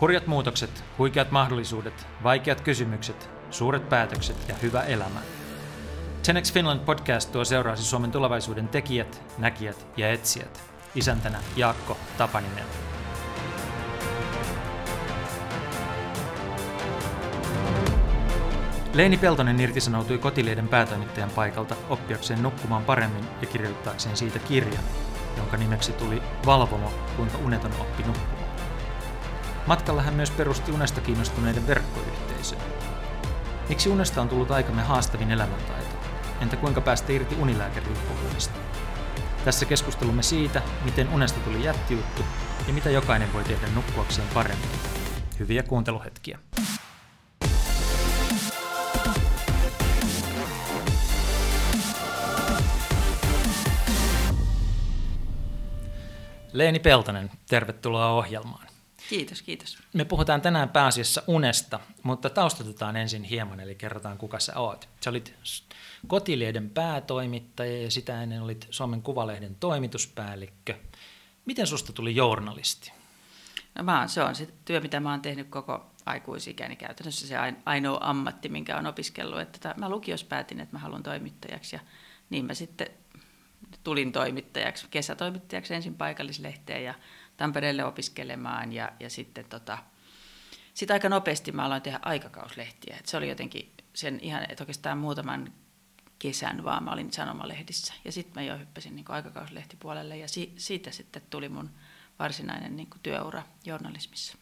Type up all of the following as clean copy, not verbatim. Hurjat muutokset, huikeat mahdollisuudet, vaikeat kysymykset, suuret päätökset ja hyvä elämä. Tenex Finland Podcast tuo seuraasi Suomen tulevaisuuden tekijät, näkijät ja etsijät. Isäntänä Jaakko Tapaninen. Leeni Peltonen irtisanoutui Kotilehden päätoimittajan paikalta oppiakseen nukkumaan paremmin ja kirjoittaakseen siitä kirjan, jonka nimeksi tuli Valvono, kun unet on oppinut. Matkalla hän myös perusti unesta kiinnostuneiden verkkoyhteisön. Miksi unesta on tullut aikamme haastavin elämäntaito? Entä kuinka päästä irti unilääkeriippuvuudesta? Tässä keskustelumme siitä, miten unesta tuli jättijuttu ja mitä jokainen voi tehdä nukkuakseen paremmin. Hyviä kuunteluhetkiä. Leeni Peltonen, tervetuloa ohjelmaan. Kiitos, kiitos. Me puhutaan tänään pääasiassa unesta, mutta taustatetaan ensin hieman, eli kerrotaan kuka sä oot. Sä olit Kotilehden päätoimittaja ja sitä ennen olit Suomen Kuvalehden toimituspäällikkö. Miten susta tuli journalisti? No se on se työ, mitä mä oon tehnyt koko aikuisikäni käytännössä, se ainoa ammatti, minkä oon opiskellut. Että mä lukiossa päätin, että mä haluan toimittajaksi ja niin mä sitten tulin toimittajaksi, kesätoimittajaksi ensin paikallislehteen ja Tampereelle opiskelemaan ja sitten sit aika nopeasti mä aloin tehdä aikakauslehtiä. Et se oli jotenkin sen ihan, että oikeastaan muutaman kesän vaan mä olin sanomalehdissä ja sitten mä jo hyppäsin niin kuin aikakauslehtipuolelle ja siitä sitten tuli mun varsinainen niin kuin työura journalismissa.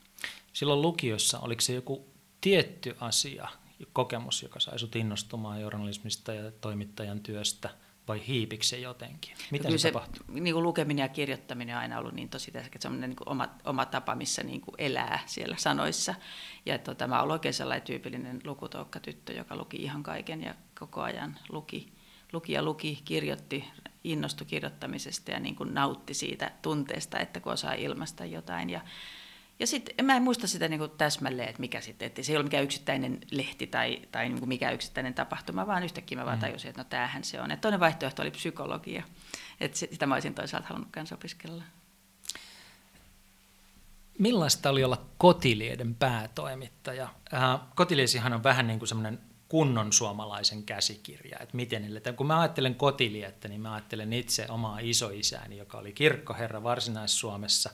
Silloin lukiossa oliko se joku tietty asia, kokemus, joka sai sut innostumaan journalismista ja toimittajan työstä? Vai hiipikö se jotenkin? Mitä se tapahtui? Niin kuin lukeminen ja kirjoittaminen on aina ollut niin tosi tärkeä, että semmoinen niin kuin oma tapa, missä niin kuin elää siellä sanoissa. Ja mä olen oikein sellainen tyypillinen lukutoukkatyttö, joka luki ihan kaiken ja koko ajan luki, kirjoitti, innostui kirjoittamisesta ja niin kuin nautti siitä tunteesta, että kun osaa ilmaista jotain. Ja sitten mä en muista sitä niin kuin täsmälleen, että mikä sitten, että se ei ole mikään yksittäinen lehti tai niin kuin mikään yksittäinen tapahtuma, vaan yhtäkkiä mä vaan tajusin, että no tämähän se on. Et toinen vaihtoehto oli psykologia, että sitä mä olisin toisaalta halunnut kanssa opiskella. Millaista oli olla Kotilehden päätoimittaja? Kotiliesihan on vähän niin kuin semmoinen kunnon suomalaisen käsikirja, että miten niille, kun mä ajattelen Kotilietä, niin mä ajattelen itse omaa isoisääni, joka oli kirkkoherra Varsinais-Suomessa.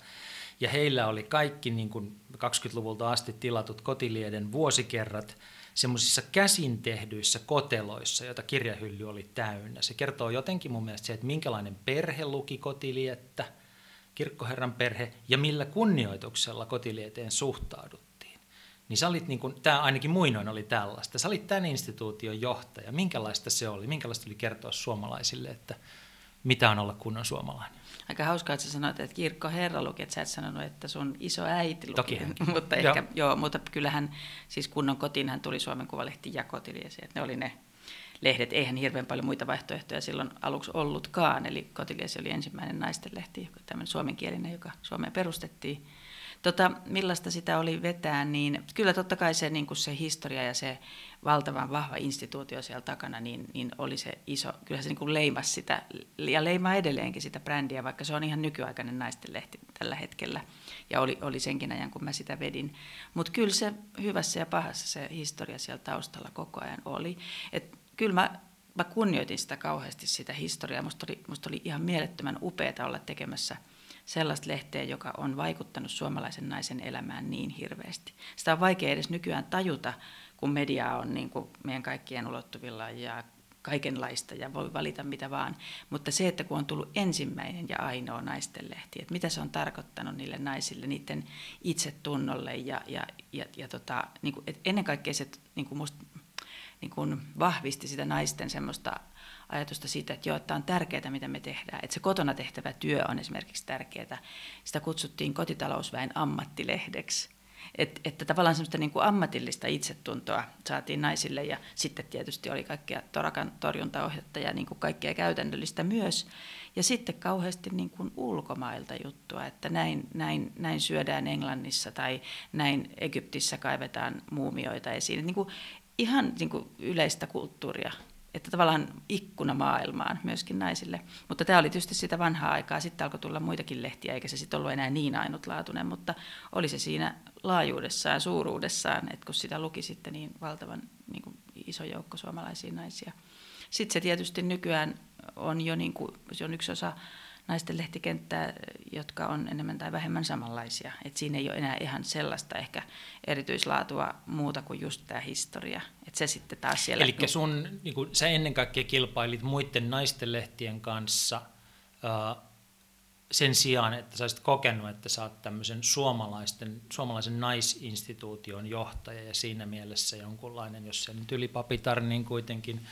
Ja heillä oli kaikki niin kuin 20-luvulta asti tilatut Kotilehden vuosikerrat semmoisissa käsin tehdyissä koteloissa, joita kirjahylly oli täynnä. Se kertoo jotenkin mun mielestä se, että minkälainen perhe luki Kotilehtä, kirkkoherran perhe, ja millä kunnioituksella Kotilehteen suhtauduttiin. Niin sä olit, niin kuin, tämä ainakin muinoin oli tällaista, sä olit tämän instituution johtaja. Minkälaista se oli? Minkälaista oli kertoa suomalaisille, että mitä on olla kunnon suomalainen? Aika hauskaa, että sä sanoit, että kirkkoherra luki, että sä et sanonut, että sun isoäiti luki. Toki. Mutta ehkä, joo, mutta kyllähän siis kunnon kotiinhan tuli Suomen Kuvalehti ja Kotiliesi. Ne oli ne lehdet, eihän hirveän paljon muita vaihtoehtoja silloin aluksi ollutkaan. Eli Kotiliesi oli ensimmäinen naistenlehti, tämmöinen suomenkielinen, joka Suomeen perustettiin. Millaista sitä oli vetää, niin kyllä totta kai se, niin kuin se historia ja se valtavan vahva instituutio siellä takana, niin oli se iso, kyllä se niin kuin leimasi sitä ja leimaa edelleenkin sitä brändiä, vaikka se on ihan nykyaikainen naistenlehti tällä hetkellä ja oli senkin ajan, kun mä sitä vedin. Mutta kyllä se hyvässä ja pahassa se historia siellä taustalla koko ajan oli. Et kyllä mä kunnioitin sitä kauheasti sitä historiaa, musta oli ihan mielettömän upeaa olla tekemässä sellaista lehteä, joka on vaikuttanut suomalaisen naisen elämään niin hirveästi. Sitä on vaikea edes nykyään tajuta, kun media on niin kuin meidän kaikkien ulottuvilla ja kaikenlaista ja voi valita mitä vaan. Mutta se, että kun on tullut ensimmäinen ja ainoa naistenlehti, että mitä se on tarkoittanut niille naisille, niiden itsetunnolle ja niin kuin, että ennen kaikkea se niin kuin musta, niin kuin vahvisti sitä naisten semmoista ajatusta siitä, että joo, että on tärkeää, mitä me tehdään. Että se kotona tehtävä työ on esimerkiksi tärkeää. Sitä kutsuttiin kotitalousväen ammattilehdeksi. Että tavallaan semmoista niin kuin ammatillista itsetuntoa saatiin naisille ja sitten tietysti oli kaikkea torakan torjuntaohjetta ja niin kuin kaikkea käytännöllistä myös. Ja sitten kauheasti niin kuin ulkomailta juttua, että näin syödään Englannissa tai näin Egyptissä kaivetaan muumioita esiin. Että niin kuin ihan niin kuin yleistä kulttuuria Että tavallaan ikkuna maailmaan myöskin naisille. Mutta tämä oli tietysti sitä vanhaa aikaa. Sitten alkoi tulla muitakin lehtiä, eikä se sitten ollut enää niin ainutlaatuinen, mutta oli se siinä laajuudessaan, suuruudessaan, että kun sitä luki sitten niin valtavan niin kuin iso joukko suomalaisia naisia. Sitten se tietysti nykyään on jo niin kuin, se on yksi osa naisten lehtikenttää, jotka on enemmän tai vähemmän samanlaisia. Et siinä ei ole enää ihan sellaista ehkä erityislaatua muuta kuin just tämä historia. Et se sitten taas siellä... Eli sun, niin kun sä ennen kaikkea kilpailit muiden naisten lehtien kanssa sen sijaan, että sä olisit kokenut, että sä oot tämmöisen suomalaisen naisinstituution johtaja ja siinä mielessä jonkunlainen, jos se nyt ylipapitar, niin kuitenkin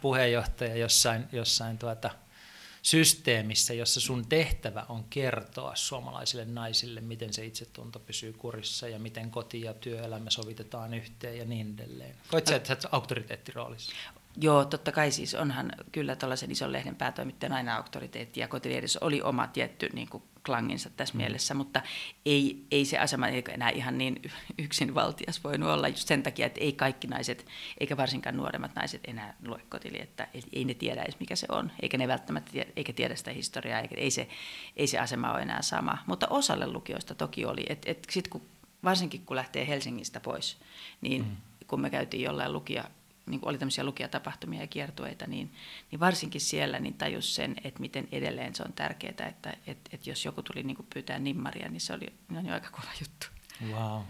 puheenjohtaja jossain systeemissä, jossa sun tehtävä on kertoa suomalaisille naisille, miten se itsetunto pysyy kurissa ja miten koti ja työelämä sovitetaan yhteen ja niin edelleen. Koit sä, että sä oot auktoriteettiroolissa? Joo, totta kai siis onhan kyllä tällaisen ison lehden päätoimittajan aina auktoriteetti ja Kotiliedessä oli oma tietty niin kuin klanginsa tässä mielessä, mutta ei se asema enää ihan niin yksinvaltias voinut olla just sen takia, että ei kaikki naiset, eikä varsinkaan nuoremmat naiset enää lue Kotiliettä, ei ne tiedä edes mikä se on, eikä ne välttämättä tiedä sitä historiaa, eikä ei se asema ole enää sama, mutta osalle lukijoista toki oli, että sit kun, varsinkin kun lähtee Helsingistä pois, niin kun me käytiin jollain niin oli tämmöisiä lukijatapahtumia ja kiertueita, niin varsinkin siellä niin tajus sen, että miten edelleen se on tärkeää, että jos joku tuli niin kuin pyytää nimmaria, niin se oli aika kova juttu. Wow.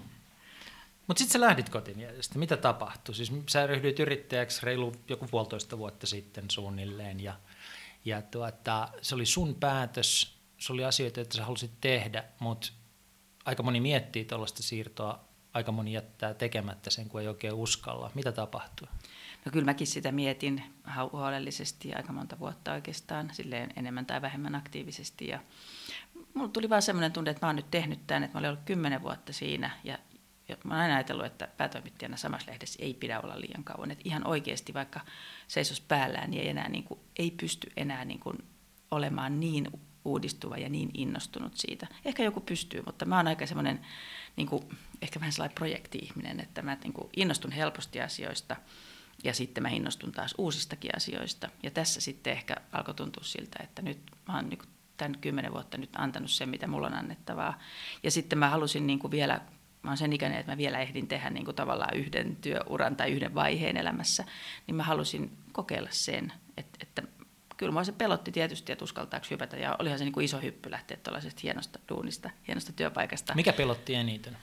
Mutta sitten sä lähdit Kotiliedestä. Mitä tapahtui? Siis sä ryhdyit yrittäjäksi reilu joku 1,5 vuotta sitten suunnilleen, ja se oli sun päätös, se oli asioita, joita sä halusit tehdä, mutta aika moni miettii tuollaista siirtoa. Aika moni jättää tekemättä sen, kun ei oikein uskalla. Mitä tapahtuu? No kyllä mäkin sitä mietin huolellisesti aika monta vuotta oikeastaan, silleen enemmän tai vähemmän aktiivisesti. Ja mulla tuli vaan semmoinen tunne, että mä oon nyt tehnyt tämän, että mä olin ollut 10 vuotta siinä. Ja mä oon aina ajatellut, että päätoimittajana samassa lehdessä ei pidä olla liian kauan. Että ihan oikeasti vaikka seisos päällään, niin ei pysty enää niin kuin olemaan niin uudistuva ja niin innostunut siitä. Ehkä joku pystyy, mutta mä oon aika semmoinen, niin kuin, ehkä vähän sellainen projekti-ihminen, että mä niin kuin innostun helposti asioista ja sitten mä innostun taas uusistakin asioista. Ja tässä sitten ehkä alkoi tuntua siltä, että nyt mä oon niin kuin tämän 10 vuotta nyt antanut sen, mitä mulla on annettavaa. Ja sitten mä halusin niin kuin vielä, mä oon sen ikäinen, että mä vielä ehdin tehdä niin kuin tavallaan yhden työuran tai yhden vaiheen elämässä, niin mä halusin kokeilla sen, että kyllä minua se pelotti tietysti, että uskaltaako hypätä, ja olihan se niin kuin iso hyppy lähteä tuollaisesta hienosta duunista, hienosta työpaikasta. Mikä pelotti eniten?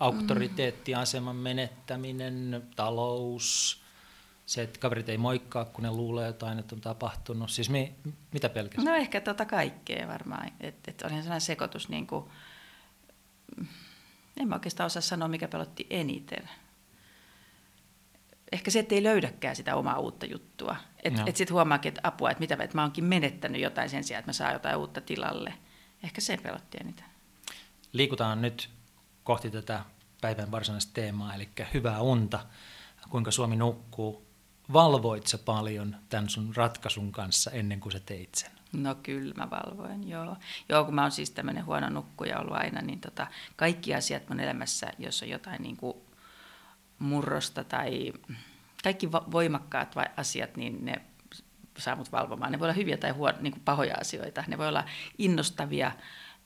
Auktoriteettiaseman menettäminen, talous, se, että kaverit ei moikkaa, kun ne luulee jotain, että on tapahtunut. Siis mitä pelkästään? No ehkä kaikkea varmaan. Et olihan sellainen sekoitus, niin kuin, en mä oikeastaan osaa sanoa, mikä pelotti eniten. Ehkä se, että ei löydäkään sitä omaa uutta juttua. Et sitten huomaakin, että apua, että mitä, että mä oonkin menettänyt jotain sen sijaan, että mä saan jotain uutta tilalle. Ehkä se pelotti eniten. Liikutaan nyt kohti tätä päivän varsinaista teemaa, eli hyvää unta, kuinka Suomi nukkuu. Valvoit sä paljon tämän sun ratkaisun kanssa ennen kuin sä teit sen? No kyllä mä valvoin, joo. Joo, kun mä oon siis tämmöinen huono nukkuja ollut aina, niin kaikki asiat mun elämässä, jos on jotain niin kuin murrosta tai kaikki voimakkaat asiat, niin ne saa mut valvomaan. Ne voi olla hyviä tai niin kuin pahoja asioita. Ne voi olla innostavia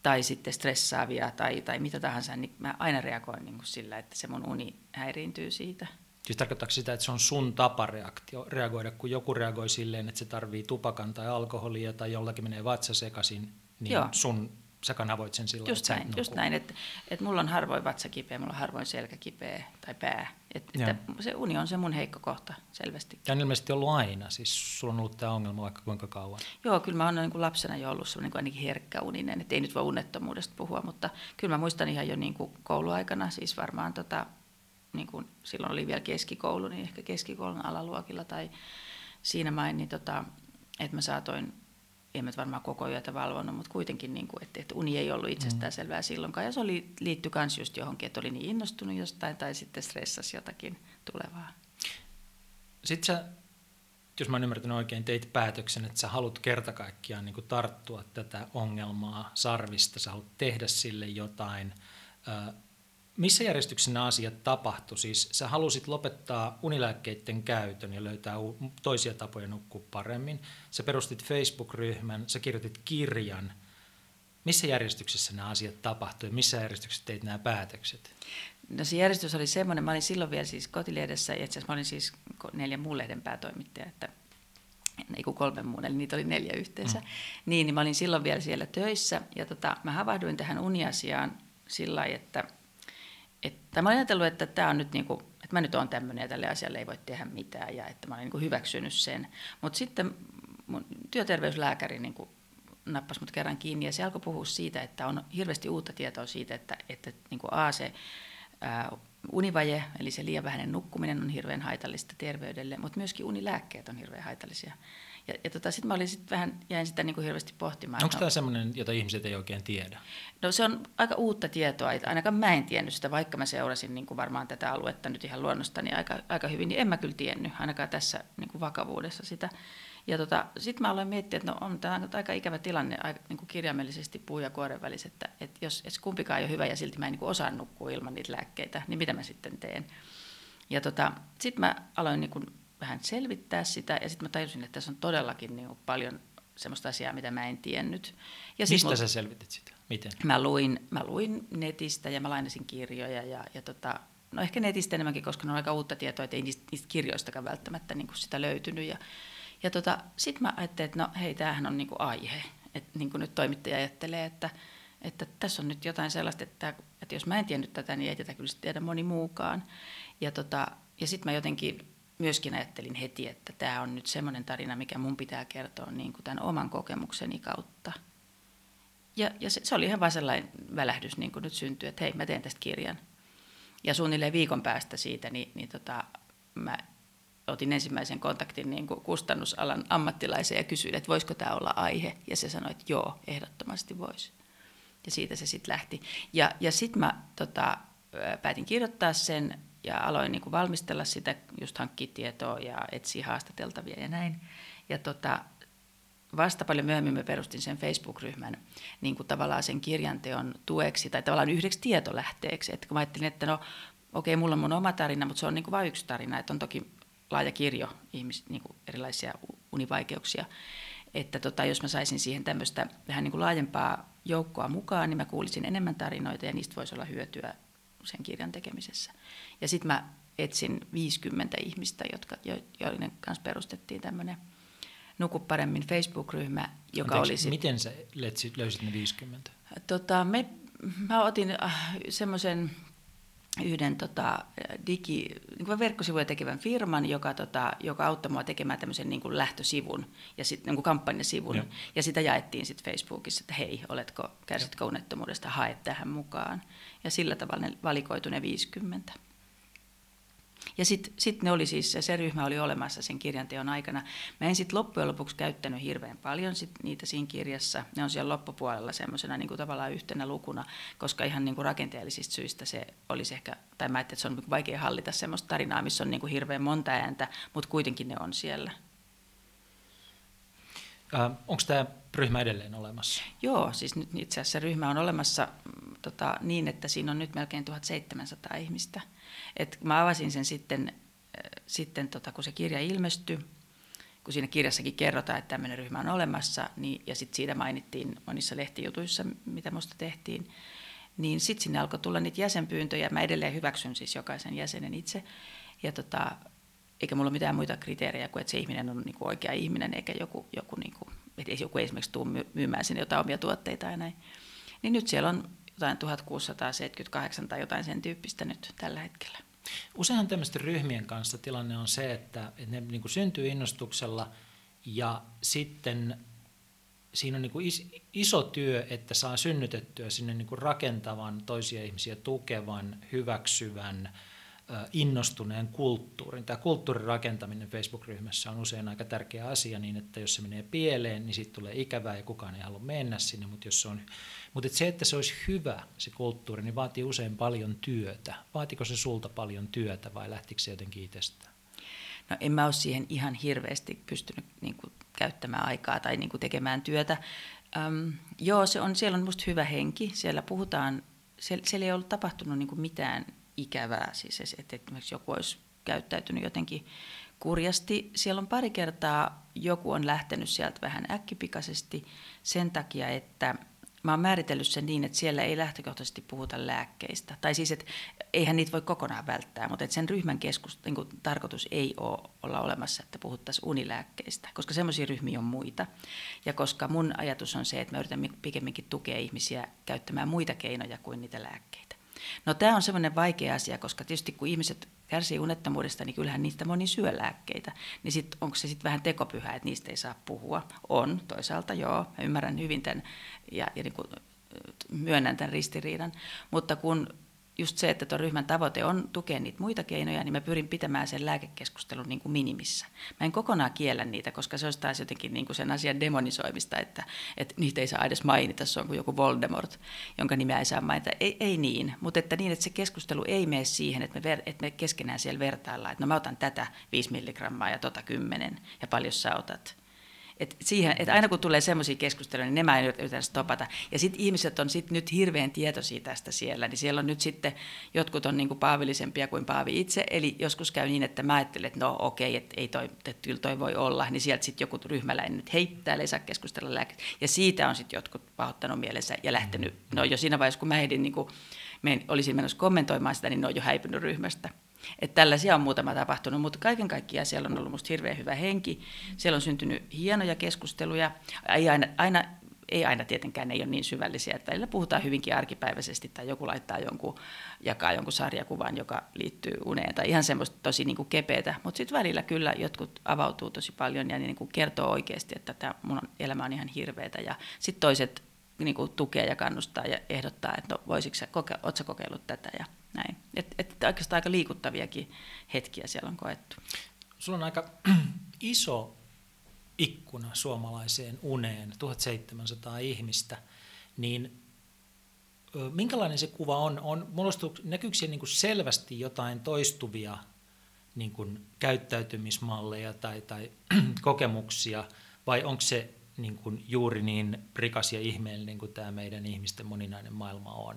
tai sitten stressaavia tai mitä tahansa. Niin mä aina reagoin niin kuin sillä, että se mun uni häiriintyy siitä. Siis tarkoittaako sitä, että se on sun tapa reagoida, kun joku reagoi silleen, että se tarvii tupakan tai alkoholia tai jollakin menee vatsa sekaisin, niin joo. Sä kanavoit sen silloin, just näin, että mulla on harvoin vatsa kipeä, mulla on harvoin selkä kipeä tai pää. Että se uni on se mun heikko kohta selvästi. Tämä on ilmeisesti ollut aina, siis sulla on ollut tämä ongelma vaikka kuinka kauan. Joo, kyllä mä oon niin kuin lapsena jo ollut semmoinen niin ainakin herkkäuninen, että ei nyt voi unettomuudesta puhua, mutta kyllä mä muistan ihan jo niin kuin kouluaikana, siis varmaan niin kuin silloin oli vielä keskikoulu, niin ehkä keskikoulun alaluokilla tai siinä niin että mä saatoin. En mä varmaan koko yötä valvonut, mutta kuitenkin, niin kuin, että uni ei ollut itsestäänselvää silloinkaan. Ja se liittyi myös just johonkin, että oli niin innostunut jostain tai sitten stressasi jotakin tulevaa. Sitten sä, jos mä oon ymmärtänyt oikein, teit päätöksen, että sä haluat kerta kaikkiaan niin kuin tarttua tätä ongelmaa sarvista. Sä haluat tehdä sille jotain. Missä järjestyksessä nämä asiat tapahtui? Siis sä halusit lopettaa unilääkkeiden käytön ja löytää toisia tapoja nukkua paremmin. Sä perustit Facebook-ryhmän, sä kirjoitit kirjan. Missä järjestyksessä nämä asiat tapahtui ja missä järjestyksessä teit nämä päätökset? No se järjestys oli semmoinen, mä olin silloin vielä siis Kotilehdessä ja itse asiassa mä olin siis 4 muun lehden päätoimittaja, että ei kun 3 muun, eli niitä oli 4 yhteensä. Niin mä olin silloin vielä siellä töissä ja mä havahduin tähän uniasiaan sillä lailla, että mä olin ajatellut, että tämä on nyt niinku, että mä nyt oon tämmöinen ja tälle asialle ei voi tehdä mitään ja että mä olin niinku hyväksynyt sen. Mutta sitten mun työterveyslääkäri niinku nappasi mut kerran kiinni ja se alkoi puhua siitä, että on hirveästi uutta tietoa siitä, että niinku univaje, eli se liian vähäinen nukkuminen on hirveän haitallista terveydelle, mutta myöskin unilääkkeet on hirveän haitallisia. Ja sitten mä olin vähän, jäin sitä niin kuin hirveästi pohtimaan. Onko tämä semmoinen, jota ihmiset ei oikein tiedä? No se on aika uutta tietoa, että ainakaan mä en tiennyt sitä, vaikka mä seurasin niin kuin varmaan tätä aluetta nyt ihan luonnostani aika hyvin, niin en mä kyllä tiennyt, ainakaan tässä niin kuin vakavuudessa sitä. Ja sitten mä aloin miettiä, että no on tämä aika ikävä tilanne niin kuin kirjaimellisesti puun ja kuoren välissä, että jos kumpikaan ei ole hyvä ja silti mä en niin kuin osaa nukkua ilman niitä lääkkeitä, niin mitä mä sitten teen? Ja sitten mä aloin niin kuin vähän selvittää sitä ja sitten mä tajusin, että tässä on todellakin niin kuin paljon semmoista asiaa, mitä mä en tiennyt. Ja mistä sä selvitit sitä? Miten? Mä luin netistä ja mä lainasin kirjoja ja no ehkä netistä enemmänkin, koska ne on aika uutta tietoa, että ei niistä kirjoistakaan välttämättä niin kuin sitä löytynyt. Ja sitten mä ajattelin, että no hei, tämähän on niinku aihe. Et niinku nyt toimittaja ajattelee, että tässä on nyt jotain sellaista, että jos mä en tiennyt tätä, niin ei tätä kyllä tiedä moni muukaan. Ja sitten mä jotenkin myöskin ajattelin heti, että tämä on nyt semmoinen tarina, mikä mun pitää kertoa niinku tämän oman kokemukseni kautta. Ja se oli ihan vaan sellainen välähdys niinku nyt syntyy, että hei, mä teen tästä kirjan. Ja suunnilleen viikon päästä siitä, niin mä otin ensimmäisen kontaktin niin kuin kustannusalan ammattilaiseen ja kysyin, että voisiko tämä olla aihe. Ja se sanoi, että joo, ehdottomasti voisi. Ja siitä se sitten lähti. Ja sitten mä päätin kirjoittaa sen ja aloin niin kuin valmistella sitä, just hankkia tietoa ja etsiä haastateltavia ja näin. Ja vasta paljon myöhemmin mä perustin sen Facebook-ryhmän niin kuin tavallaan sen kirjanteon tueksi tai tavallaan yhdeksi tietolähteeksi. Että kun mä ajattelin, että no okei, mulla on mun oma tarina, mutta se on niin kuin vain yksi tarina, että on toki laaja kirjo ihmisiä, niin kuin erilaisia univaikeuksia, että jos mä saisin siihen tämmöistä vähän niin kuin laajempaa joukkoa mukaan, niin mä kuulisin enemmän tarinoita ja niistä voisi olla hyötyä sen kirjan tekemisessä. Ja sitten mä etsin 50 ihmistä, joiden kanssa perustettiin tämmöinen Nuku paremmin Facebook-ryhmä, joka oli sitten... Miten sä löysit ne 50? Mä otin semmoisen... yhden niin kuin verkkosivuja tekevän firman, joka auttoi mua tekemään tämmöisen niin kuin lähtösivun ja sitten niin kuin kampanjasivun. Joo. Ja sitä jaettiin sitten Facebookissa, että hei, kärsitkö unettomuudesta, hae tähän mukaan. Ja sillä tavalla ne valikoitu ne 50. Ja sitten ne oli siis, se ryhmä oli olemassa sen kirjanteon aikana. Mä en sitten loppujen lopuksi käyttänyt hirveän paljon niitä siinä kirjassa. Ne on siellä loppupuolella semmoisena niin kuin tavallaan yhtenä lukuna, koska ihan niin kuin rakenteellisista syistä se olisi ehkä, tai mä ajattelin, että se on vaikea hallita semmoista tarinaa, missä on niin kuin hirveän monta ääntä, mutta kuitenkin ne on siellä. Onko tämä ryhmä edelleen olemassa? Joo, siis nyt itse asiassa ryhmä on olemassa niin, että siinä on nyt melkein 1700 ihmistä. Et mä avasin sen sitten kun se kirja ilmestyi, kun siinä kirjassakin kerrotaan, että tämmöinen ryhmä on olemassa, niin, ja sitten siitä mainittiin monissa lehtijutuissa, mitä musta tehtiin, niin sitten sinne alkoi tulla niitä jäsenpyyntöjä. Mä edelleen hyväksyn siis jokaisen jäsenen itse, ja eikä mulla ole mitään muita kriteerejä kuin, että se ihminen on niinku oikea ihminen, eikä joku niinku, että joku esimerkiksi tule myymään sinne jotain omia tuotteita ja näin. Niin nyt siellä on jotain 1678 tai jotain sen tyyppistä nyt tällä hetkellä. Useinhan tämmöisten ryhmien kanssa tilanne on se, että ne niin kuin syntyy innostuksella ja sitten siinä on niin kuin iso työ, että saa synnytettyä sinne niin kuin rakentavan, toisia ihmisiä tukevan, hyväksyvän, innostuneen kulttuurin. Tämä kulttuurin rakentaminen Facebook-ryhmässä on usein aika tärkeä asia niin, että jos se menee pieleen, niin siitä tulee ikävää ja kukaan ei halua mennä sinne, mutta se, että se olisi hyvä se kulttuuri, niin vaatii usein paljon työtä. Vaatiko se sulta paljon työtä vai lähtikö se jotenkin itsestään? No en mä ole siihen ihan hirveästi pystynyt niin kuin käyttämään aikaa tai niin kuin tekemään työtä. Joo, siellä on musta hyvä henki. Siellä puhutaan siellä ei ollut tapahtunut niin kuin mitään ikävää, siis, että esimerkiksi joku olisi käyttäytynyt jotenkin kurjasti. Siellä on pari kertaa joku on lähtenyt sieltä vähän äkkipikaisesti sen takia, että mä oon määritellyt sen niin, että siellä ei lähtökohtaisesti puhuta lääkkeistä. Tai siis, että eihän niitä voi kokonaan välttää, mutta sen ryhmän niin kuin, tarkoitus ei ole olla olemassa, että puhuttaisiin unilääkkeistä, koska semmoisia ryhmiä on muita. Ja koska mun ajatus on se, että mä yritän pikemminkin tukea ihmisiä käyttämään muita keinoja kuin niitä lääkkeitä. No tämä on semmoinen vaikea asia, koska tietysti kun ihmiset kärsii unettomuudesta, niin kyllähän niistä moni syö lääkkeitä. Niin sit, onko se sitten vähän tekopyhää, että niistä ei saa puhua? On, toisaalta joo, mä ymmärrän hyvin tämän ja niin kuin myönnän tämän ristiriidan. Mutta kun just se, että tuon ryhmän tavoite on tukea niitä muita keinoja, niin mä pyrin pitämään sen lääkekeskustelun niin kuin minimissä. Mä en kokonaan kiellä niitä, koska se olisi taas jotenkin niin kuin sen asian demonisoimista, että niitä ei saa edes mainita, se on kuin joku Voldemort, jonka nimeä ei saa mainita. Ei niin, mutta että niin, että se keskustelu ei mene siihen, että me keskenään siellä vertaillaan, että no mä otan tätä 5 mg ja tota 10 ja paljon sä otat. Että aina kun tulee semmoisia keskusteluja, niin ne mä en yritä stopata. Ja sitten ihmiset on sit nyt hirveän tietoisia tästä siellä, niin siellä on nyt sitten, jotkut on niinku paavillisempia kuin paavi itse, eli joskus käy niin, että mä ajattelen, että no okei, että ei toi, että kyllä toi voi olla, niin sieltä sitten joku ryhmäläinen nyt heittää, ei saa keskustella lääkettä. Ja siitä on sitten jotkut pahoittanut mielensä ja lähtenyt, no jo siinä vaiheessa, kun mä ehdin, niin kun olisin menossa kommentoimaan sitä, niin ne on jo häipynyt ryhmästä. Että tällaisia on muutama tapahtunut, mutta kaiken kaikkiaan siellä on ollut musta hirveän hyvä henki. Siellä on syntynyt hienoja keskusteluja. Ei aina tietenkään, ei ole niin syvällisiä, että välillä puhutaan hyvinkin arkipäiväisesti tai joku laittaa jakaa jonkun sarjakuvan, joka liittyy uneen tai ihan semmoista tosi niin kuin kepeätä. Mutta sitten välillä kyllä jotkut avautuu tosi paljon ja niin kuin kertoo oikeasti, että tämä mun elämä on ihan hirveätä ja sitten toiset niin kuin tukea ja kannustaa ja ehdottaa, että no ootko sä kokeillut tätä ja näin. Että oikeastaan aika liikuttaviakin hetkiä siellä on koettu. Sulla on aika iso ikkuna suomalaiseen uneen, 1700 ihmistä, niin minkälainen se kuva on näkyykö siellä niin kuin selvästi jotain toistuvia niin kuin käyttäytymismalleja tai kokemuksia, vai onko se niin kuin juuri niin rikas ja ihmeellinen kuin tämä meidän ihmisten moninainen maailma on?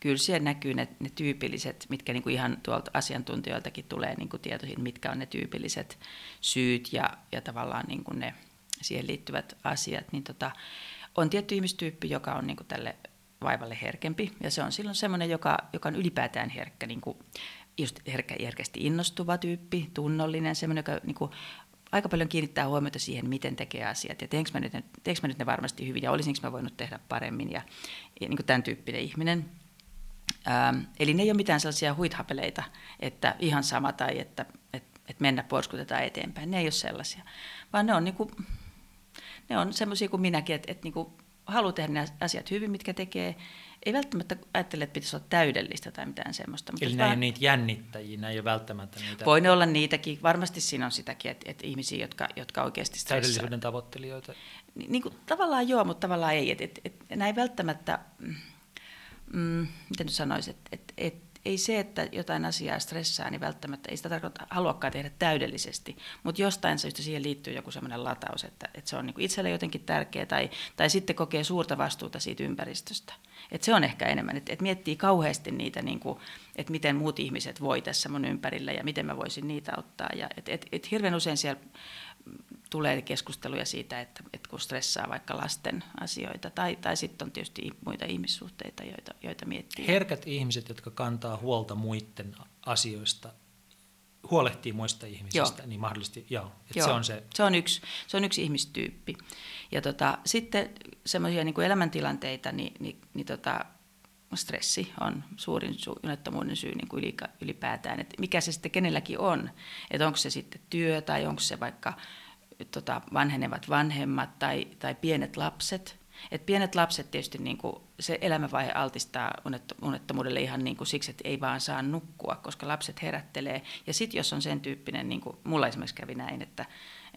Kyllä siellä näkyy ne tyypilliset, mitkä niinku ihan tuolta asiantuntijoiltakin tulee niinku tietoihin, mitkä on ne tyypilliset syyt ja tavallaan niinku ne siihen liittyvät asiat. Niin on tietty ihmistyyppi, joka on niinku tälle vaivalle herkempi, ja se on silloin semmoinen, joka on ylipäätään herkkä, niinku just herkästi innostuva tyyppi, tunnollinen, semmoinen, joka niinku aika paljon kiinnittää huomiota siihen, miten tekee asiat ja teenkö mä nyt ne varmasti hyvin ja olisinko mä voinut tehdä paremmin ja niin kuin tämän tyyppinen ihminen. Eli ne ei ole mitään sellaisia huithapeleita, että ihan sama tai että mennä porskutetaan eteenpäin. Ne ei ole sellaisia, vaan ne on semmoisia kuin minäkin, että niin kuin haluaa tehdä ne asiat hyvin, mitkä tekee. Ei välttämättä ajattele, että pitäisi olla täydellistä tai mitään semmoista. Eli nämä ei ole niitä jännittäjiä, nämä ei ole välttämättä niitä. Voi ne olla niitäkin. Varmasti siinä on sitäkin, että ihmisiä, jotka oikeasti stressaa. Täydellisyyden tavoittelijoita. Niin kuin, tavallaan joo, mutta tavallaan ei. Nämä ei välttämättä, miten nyt sanoisin, ei se, että jotain asiaa stressaa, niin välttämättä ei sitä haluakaan tehdä täydellisesti, mutta jostain syystä siihen liittyy joku sellainen lataus, että se on niin kuin itselle jotenkin tärkeä tai sitten kokee suurta vastuuta siitä ympäristöstä. Et se on ehkä enemmän, että miettii kauheasti niitä, niin kuin, että miten muut ihmiset voi tässä mun ympärillä ja miten mä voisin niitä auttaa. Et hirveän usein siellä tulee keskusteluja siitä, että kun stressaa vaikka lasten asioita, tai sitten on tietysti muita ihmissuhteita, joita miettii. Herkät ihmiset, jotka kantaa huolta muiden asioista, huolehtii muista ihmisistä, joo. Niin mahdollisesti, joo. Joo. Se on yksi ihmistyyppi. Ja sitten semmoisia niin kuin elämäntilanteita, niin stressi on suurin unettomuuden syy niin kuin ylipäätään. Et mikä se sitten kenelläkin on? Et onko se sitten työ tai onko se vaikka vanhenevat vanhemmat tai pienet lapset? Et pienet lapset tietysti niin kuin se elämänvaihe altistaa unettomuudelle ihan niin kuin siksi, että ei vaan saa nukkua, koska lapset herättelee. Ja sitten jos on sen tyyppinen, niin kuin mulla esimerkiksi kävi näin,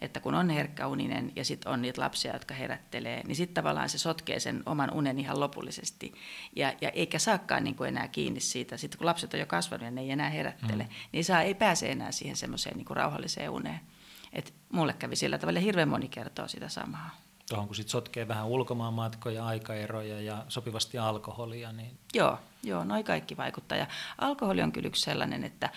että kun on herkkäuninen ja sitten on niitä lapsia, jotka herättelee, niin sitten tavallaan se sotkee sen oman unen ihan lopullisesti. Ja eikä saakaan niin kuin enää kiinni siitä. Sitten kun lapset on jo kasvanut ja ne ei enää herättele, niin ei pääse enää siihen semmoiseen niin kuin rauhalliseen uneen. Et mulle kävi sillä tavalla, ja hirveän moni kertoo sitä samaa. Tuohon kun sit sotkee vähän ulkomaanmatkoja, aikaeroja ja sopivasti alkoholia. Niin. Joo, Joo, noi kaikki vaikuttaa. Ja alkoholi on kyllä yksi sellainen, että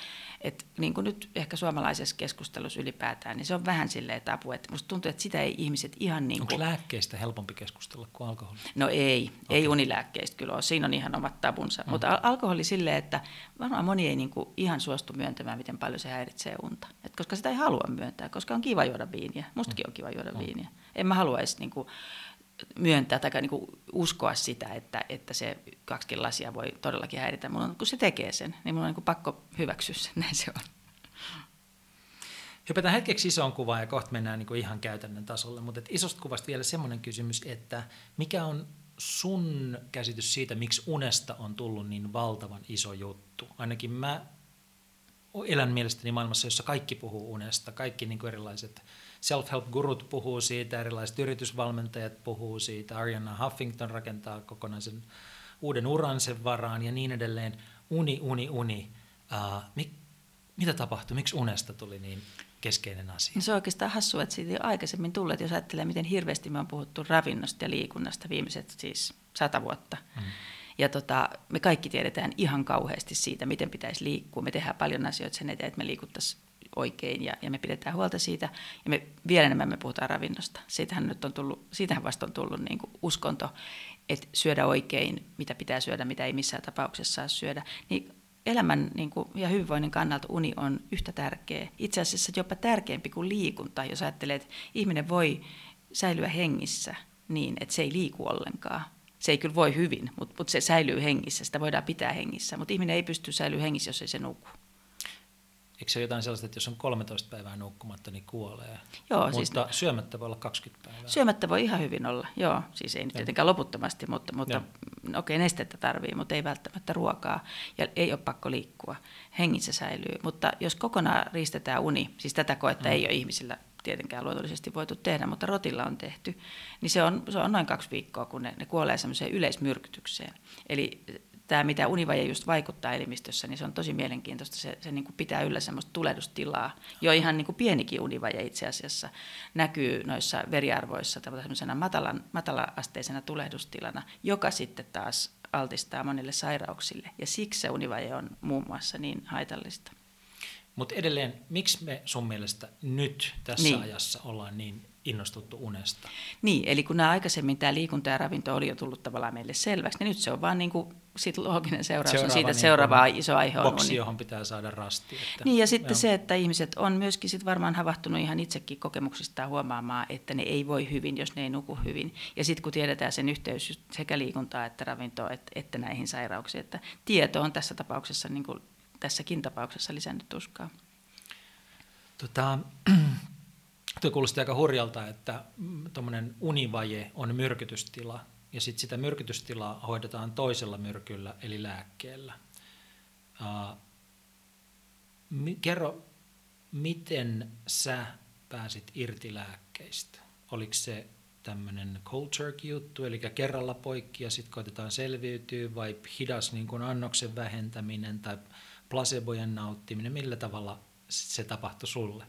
niin kuin nyt ehkä suomalaisessa keskustelussa ylipäätään, niin se on vähän silleen tabu, että musta tuntuu, että sitä ei ihmiset ihan niin kuin... Onko lääkkeistä helpompi keskustella kuin alkoholista? No ei, okay. Ei unilääkkeistä kyllä ole, siinä on ihan omat tabunsa, mutta alkoholi silleen, että varmaan moni ei niin kuin ihan suostu myöntämään, miten paljon se häiritsee unta. Et koska sitä ei halua myöntää, koska on kiva juoda viiniä, mustakin on kiva juoda viiniä. En mä haluaisi... Niin kuin myöntää tai niin kuin uskoa sitä, että se 2 lasia voi todellakin häiritä. Mulla on, kun se tekee sen, niin mulla on niin kuin pakko hyväksyä sen, näin se on. Hypätään hetkeksi isoon kuvaan ja kohta mennään niin kuin ihan käytännön tasolle, mutta isosta kuvasta vielä semmoinen kysymys, että mikä on sun käsitys siitä, miksi unesta on tullut niin valtavan iso juttu? Ainakin mä elän mielestäni maailmassa, jossa kaikki puhuu unesta, kaikki niin kuin erilaiset self-help-gurut puhuu siitä, erilaiset yritysvalmentajat puhuu siitä, Arianna Huffington rakentaa kokonaisen uuden uran sen varaan ja niin edelleen. Uni. Mitä tapahtui? Miksi unesta tuli niin keskeinen asia? No se on oikeastaan hassua, että siitä ei ole aikaisemmin tullut. Että jos ajattelee, miten hirveästi me on puhuttu ravinnosta ja liikunnasta viimeiset siis 100 vuotta. Ja me kaikki tiedetään ihan kauheasti siitä, miten pitäisi liikkua. Me tehdään paljon asioita sen eteen, että me liikuttaisiin oikein ja me pidetään huolta siitä. Ja me vielä enemmän me puhutaan ravinnosta. Siitähän vasta on tullut niin kuin uskonto, että syödä oikein, mitä pitää syödä, mitä ei missään tapauksessa saa syödä. Niin elämän niin kuin, ja hyvinvoinnin kannalta uni on yhtä tärkeä. Itse asiassa jopa tärkeämpi kuin liikunta, jos ajattelee, että ihminen voi säilyä hengissä niin, että se ei liiku ollenkaan. Se ei kyllä voi hyvin, mutta se säilyy hengissä, sitä voidaan pitää hengissä. Mutta ihminen ei pysty säilyä hengissä, jos ei se nuku. Eikö se ole jotain sellaista, että jos on 13 päivää nukkumatta, niin kuolee? Joo, mutta siis syömättä voi olla 20 päivää. Syömättä voi ihan hyvin olla, joo. Siis ei nyt tietenkään loputtomasti, mutta okei, nestettä tarvii, mutta ei välttämättä ruokaa. Ja ei ole pakko liikkua, hengissä säilyy. Mutta jos kokonaan riistetään uni, siis tätä koetta ei ole ihmisillä tietenkään luonnollisesti voitu tehdä, mutta rotilla on tehty, niin se on noin 2 viikkoa, kun ne kuolee semmoiseen yleismyrkytykseen. Eli tämä, mitä univaje just vaikuttaa elimistössä, niin se on tosi mielenkiintoista. Se niin kuin pitää yllä semmoista tulehdustilaa. Jo ihan niin kuin pienikin univaje itse asiassa näkyy noissa veriarvoissa semmoisena matala-asteisena tulehdustilana, joka sitten taas altistaa monille sairauksille. Ja siksi se univaje on muun muassa niin haitallista. Mutta edelleen, miksi me sun mielestä nyt tässä ajassa ollaan niin innostuttu unesta? Niin, eli kun aikaisemmin tämä liikunta ja ravinto oli jo tullut tavallaan meille selväksi, niin nyt se on vaan niinku sit looginen seuraus on siitä, että seuraava iso aihe on uni. Boksi, johon pitää saada rasti. Niin, ja sitten se, että ihmiset on myöskin sit varmaan havahtunut ihan itsekin kokemuksistaan huomaamaan, että ne ei voi hyvin, jos ne ei nuku hyvin. Ja sitten kun tiedetään sen yhteys sekä liikuntaa että ravintoa että näihin sairauksiin, että tieto on tässä tapauksessa niinku tässäkin tapauksessa lisännyt tuskaa. Tuo kuulosti aika hurjalta, että tuommoinen univaje on myrkytystila, ja sitten sitä myrkytystilaa hoidetaan toisella myrkyllä, eli lääkkeellä. Kerro, miten sä pääsit irti lääkkeistä? Oliko se tämmöinen cold turkey-juttu, eli kerralla poikki ja sitten koitetaan selviytyä, vai hidas niin kuin annoksen vähentäminen tai placebojen nauttiminen, millä tavalla se tapahtui sulle?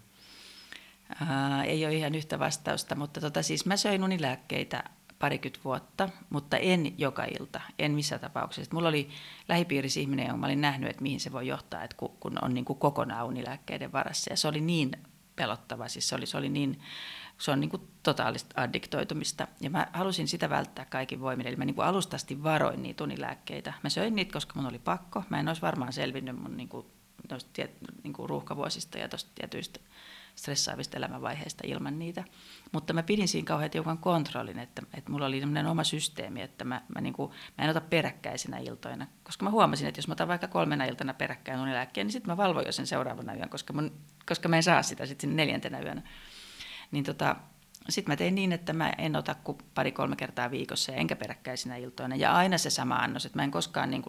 Ei ole ihan yhtä vastausta, mutta siis mä söin unilääkkeitä 20 vuotta, mutta en joka ilta, en missään tapauksessa. Mulla oli lähipiirissä ihminen, jonka mä olin nähnyt, että mihin se voi johtaa, että kun on niin kuin kokonaan unilääkkeiden varassa. Ja se oli niin pelottava, siis se on niin kuin totaalista addiktoitumista. Ja mä halusin sitä välttää kaikin voimin, eli mä niin kuin alustasti varoin niitä unilääkkeitä. Mä söin niitä, koska mun oli pakko. Mä en olisi varmaan selvinnyt mun niin kuin ruuhkavuosista ja tuosta tietyistä stressaavista elämänvaiheista ilman niitä. Mutta mä pidin siinä kauhean tiukan kontrollin, että mulla oli sellainen oma systeemi, että mä en ota peräkkäisinä iltoina. Koska mä huomasin, että jos mä otan vaikka 3 iltana peräkkäin unilääkkeen, niin sitten mä valvoin jo sen seuraavana yön, koska mä en saa sitä sitten 4:ntenä yönä. Niin sitten mä tein niin, että mä en ota kuin 2-3 kertaa viikossa ja enkä peräkkäisinä iltoina. Ja aina se sama annos, että mä en koskaan niin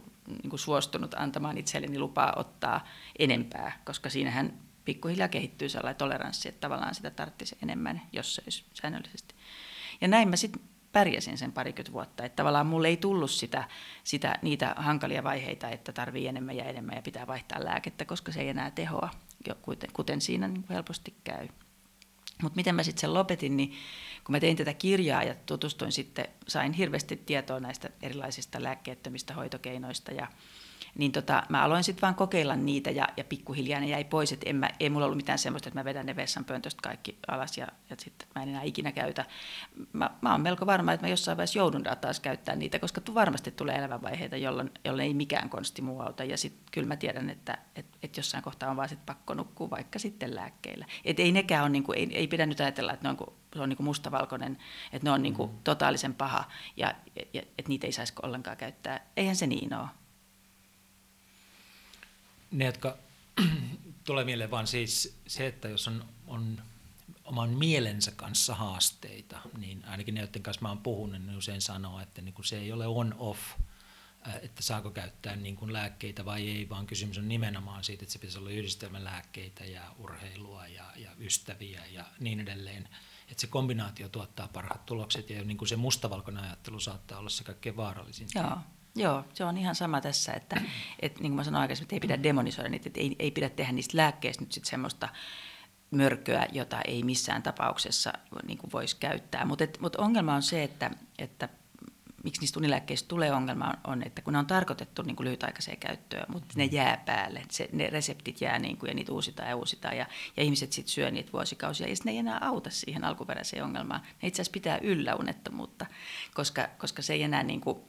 kuin suostunut antamaan itselleni lupaa ottaa enempää, koska siinähän pikkuhiljaa kehittyy sellainen toleranssi, että tavallaan sitä tarvitsisi enemmän, jos se olisi säännöllisesti. Ja näin mä sitten pärjäsin sen 20 vuotta, että tavallaan mulle ei tullut niitä hankalia vaiheita, että tarvii enemmän ja pitää vaihtaa lääkettä, koska se ei enää tehoa, kuten siinä niin helposti käy. Mutta miten mä sitten sen lopetin, niin kun mä tein tätä kirjaa ja tutustuin sitten, sain hirveästi tietoa näistä erilaisista lääkkeettömistä hoitokeinoista ja niin mä aloin sitten vaan kokeilla niitä ja pikkuhiljaa ne jäi pois, että ei mulla ollut mitään semmoista, että mä vedän ne vessanpöntöstä kaikki alas ja sitten mä en enää ikinä käytä. Mä oon melko varma, että mä jossain vaiheessa joudun taas käyttämään niitä, koska varmasti tulee elämänvaiheita, jolloin ei mikään konsti muu auta ja sitten kyllä mä tiedän, että jossain kohtaa on vaan sit pakko nukkua vaikka sitten lääkkeillä. Että ei nekään ole, niinku, ei pidä nyt ajatella, että se on niinku mustavalkoinen, että ne on niinku totaalisen paha ja että niitä ei saisi ollenkaan käyttää. Eihän se niin ole. Ne, jotka tulee mieleen, vaan siis se, että jos on oman mielensä kanssa haasteita, niin ainakin ne, joiden kanssa mä oon puhunut, ne usein sanoo, että niin se ei ole on-off, että saako käyttää niin kuin lääkkeitä vai ei, vaan kysymys on nimenomaan siitä, että se pitäisi olla yhdistelmälääkkeitä ja urheilua ja ystäviä ja niin edelleen. Että se kombinaatio tuottaa parhaat tulokset ja niin kuin se mustavalkoinen ajattelu saattaa olla se kaikkein vaarallisin. Joo, se on ihan sama tässä, että niin kuin mä sanoin aikaisemmin, että ei pidä demonisoida niitä, että ei pidä tehdä niistä lääkkeistä nyt sitten semmoista mörköä, jota ei missään tapauksessa niin kuin voisi käyttää. Mutta ongelma on se, että miksi niistä unilääkkeistä tulee ongelma on, että kun ne on tarkoitettu niin kuin lyhytaikaiseen käyttöön, mutta ne jää päälle, ne reseptit jää niin kuin, ja niitä uusitaan ja ihmiset sitten syö niitä vuosikausia ja ne ei enää auta siihen alkuperäiseen ongelmaan. Ne itse asiassa pitää yllä unettomuutta, koska se ei enää... Niin kuin,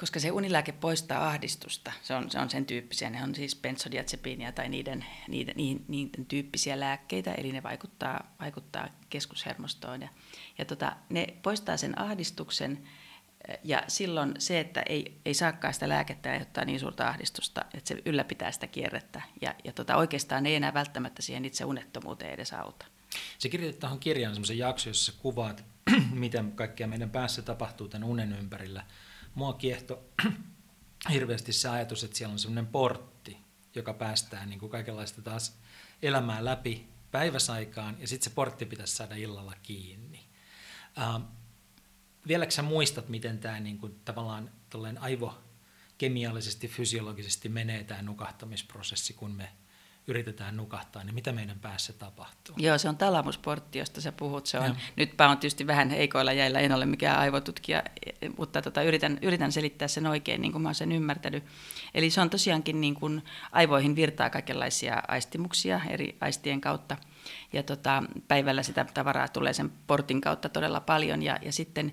koska se unilääke poistaa ahdistusta, se on sen tyyppisiä, ne on siis benzodiazepiinia tai niiden tyyppisiä lääkkeitä, eli ne vaikuttaa keskushermostoon. Ja ne poistaa sen ahdistuksen ja silloin se, että ei saakaan sitä lääkettä, aiheuttaa niin suurta ahdistusta, että se ylläpitää sitä kierrettä. Ja oikeastaan ei enää välttämättä siihen itse unettomuuteen edes auta. Se kirjoitit tuohon kirjaan semmoisen jakson, jossa kuvaat, mitä kaikkea meidän päässä tapahtuu tämän unen ympärillä. Mua kiehtoi hirveästi se ajatus, että siellä on semmoinen portti, joka päästää niin kuin kaikenlaista taas elämää läpi päiväsaikaan, ja sitten se portti pitäisi saada illalla kiinni. Vieläkö sä muistat, miten tämä niin kuin tavallaan aivokemiallisesti, fysiologisesti menee tämä nukahtamisprosessi, kun me yritetään nukahtaa, niin mitä meidän päässä tapahtuu? Joo, se on talamusportti, josta sä puhut. Se on. Nytpä on tietysti vähän heikoilla jäillä, en ole mikään aivotutkija, mutta yritän selittää sen oikein, niin kuin mä oon sen ymmärtänyt. Eli se on tosiaankin, niin kuin aivoihin virtaa kaikenlaisia aistimuksia eri aistien kautta, ja päivällä sitä tavaraa tulee sen portin kautta todella paljon, ja sitten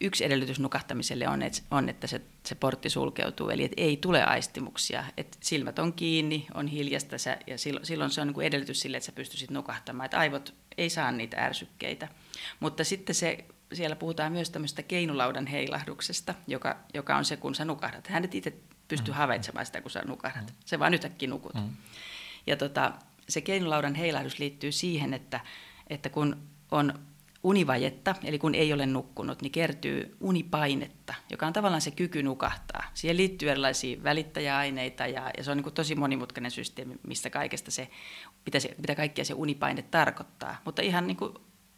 yksi edellytys nukahtamiselle on että se portti sulkeutuu, eli että ei tule aistimuksia, että silmät on kiinni, on hiljasta ja silloin se on niin kuin edellytys sille, että sä pystyisit nukahtamaan, että aivot ei saa niitä ärsykkeitä. Mutta sitten siellä puhutaan myös tämmöistä keinulaudan heilahduksesta, joka on se, kun sä nukahdat. Hän et itse pysty havaitsemaan sitä, kun sä nukahdat. Se vaan yhtäkkiä nukut. Ja se keinulaudan heilahdus liittyy siihen, että kun on univajetta, eli kun ei ole nukkunut, niin kertyy unipainetta, joka on tavallaan se kyky nukahtaa. Siihen liittyy erilaisia välittäjäaineita ja se on niin kuin tosi monimutkainen systeemi, mistä kaikesta mitä kaikkea se unipaine tarkoittaa. Mutta ihan niin kuin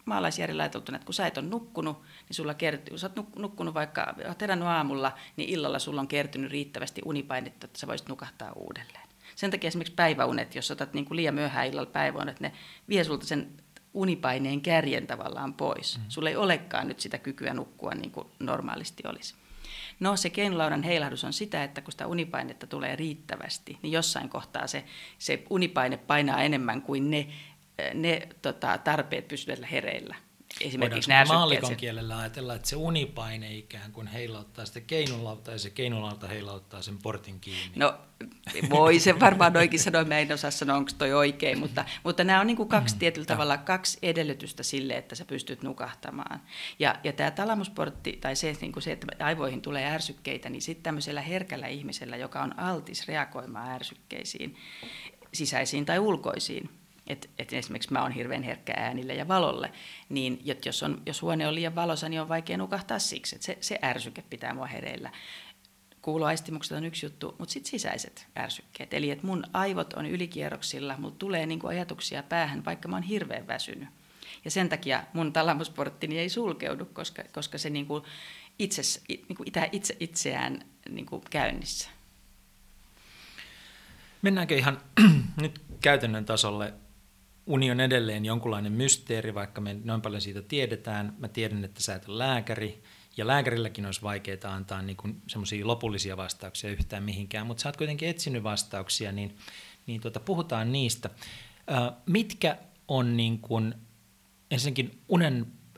maalaisjärjellä ajateltuna, että kun sä et ole nukkunut, niin sulla kertyy, kun sä oot nukkunut vaikka, oot herännyt aamulla, niin illalla sulla on kertynyt riittävästi unipainetta, että sä voisit nukahtaa uudelleen. Sen takia esimerkiksi päiväunet, jos otat niin kuin liian myöhään illalla päiväunet, ne vie sulta sen unipaineen kärjen tavallaan pois. Sulla ei olekaan nyt sitä kykyä nukkua niin kuin normaalisti olisi. No se keinulaudan heilahdus on sitä, että kun sitä unipainetta tulee riittävästi, niin jossain kohtaa se unipaine painaa enemmän kuin ne tarpeet pysyvät hereillä. Esimerkiksi maallikon kielellä ajatella, että se unipaine ikään kuin heilauttaa sitä keinulautaa ja se keinulauta heilauttaa sen portin kiinni. No voi se varmaan oikein sanoa, mä en osaa sanoa, onko toi oikein, mutta nämä on niin kuin kaksi tietyllä tavalla kaksi edellytystä sille, että sä pystyt nukahtamaan. Ja tämä talamusportti tai se, että aivoihin tulee ärsykkeitä, niin sitten tämmöisellä herkällä ihmisellä, joka on altis reagoimaan ärsykkeisiin, sisäisiin tai ulkoisiin, että esimerkiksi mä oon hirveän herkkä äänille ja valolle, niin jos huone on liian valossa, niin on vaikea nukahtaa siksi, että se ärsyke pitää mua hereillä. Kuuloaistimukset on yksi juttu, mutta sitten sisäiset ärsykkeet. Eli että mun aivot on ylikierroksilla, mulla tulee niinku ajatuksia päähän, vaikka mä oon hirveän väsynyt. Ja sen takia mun talamusporttini ei sulkeudu, koska se niinku itse itseään niinku käynnissä. Mennäänkö ihan nyt käytännön tasolle? uni on edelleen jonkunlainen mysteeri, vaikka me noin paljon siitä tiedetään. Mä tiedän, että sä et ole lääkäri, ja lääkärilläkin olisi vaikeaa antaa niin kuin semmoisia lopullisia vastauksia yhtään mihinkään, mutta sä oot kuitenkin etsinyt vastauksia, niin puhutaan niistä. Mitkä on niin kuin, ensinnäkin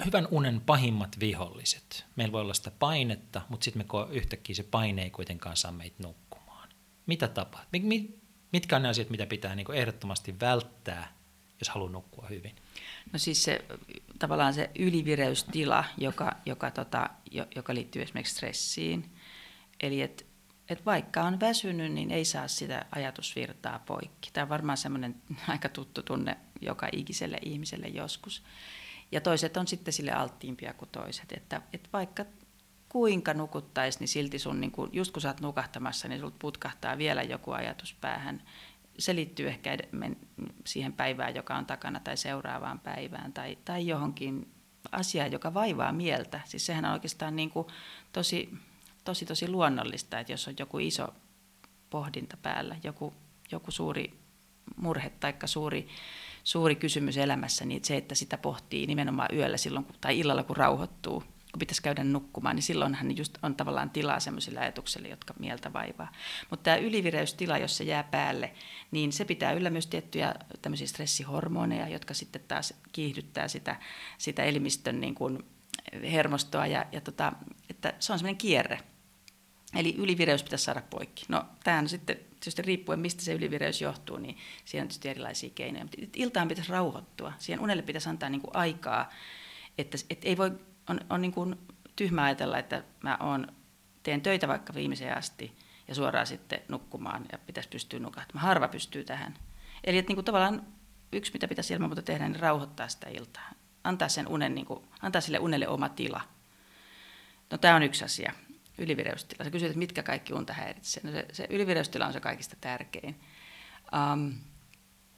hyvän unen pahimmat viholliset? Meillä voi olla sitä painetta, mutta sitten me yhtäkkiä se paine ei kuitenkaan saa meitä nukkumaan. Mitä tapahtuu? Mitkä on ne asiat, mitä pitää niin kuin ehdottomasti välttää, jos haluaa nukkua hyvin? No siis se, tavallaan se ylivireystila, joka liittyy esimerkiksi stressiin. Eli että vaikka on väsynyt, niin ei saa sitä ajatusvirtaa poikki. Tämä on varmaan semmoinen aika tuttu tunne joka ikiselle ihmiselle joskus. Ja toiset on sitten sille alttiimpia kuin toiset. Että vaikka kuinka nukuttaisi, niin silti sun, niin kun, just kun sä oot nukahtamassa, niin sulta putkahtaa vielä joku ajatus päähän. Se liittyy ehkä siihen päivään, joka on takana, tai seuraavaan päivään, tai johonkin asiaan, joka vaivaa mieltä. Siis sehän on oikeastaan niin kuin tosi luonnollista, että jos on joku iso pohdinta päällä, joku suuri murhe tai suuri kysymys elämässä, niin se, että sitä pohtii nimenomaan yöllä silloin, tai illalla, kun rauhoittuu, kun pitäisi käydä nukkumaan, niin silloinhan just on tavallaan tilaa sellaisille ajatuksille, jotka mieltä vaivaa. Mutta tämä ylivireystila, jos se jää päälle, niin se pitää yllä myös tiettyjä tämmöisiä stressihormoneja, jotka sitten taas kiihdyttää sitä elimistön niin kuin hermostoa, ja että se on semmoinen kierre. Eli ylivireys pitäisi saada poikki. No tämähän on sitten tietysti riippuen, mistä se ylivireys johtuu, niin siinä on tietysti erilaisia keinoja. Mutta iltaan pitäisi rauhoittua, siihen unelle pitäisi antaa niin kuin aikaa, että ei voi... On niin kuin tyhmä ajatella, että mä teen töitä vaikka viimeiseen asti ja suoraan sitten nukkumaan ja pitäisi pystyä nukahtamaan. Harva pystyy tähän. Eli että niin kuin tavallaan yksi, mitä pitäisi ilman muuta tehdä, niin rauhoittaa sitä iltaa. Antaa sen unen, niin kuin, antaa sille unelle oma tila. No tämä on yksi asia, ylivireystila. Sä kysyt, että mitkä kaikki unta häiritsee. No se ylivireystila on se kaikista tärkein.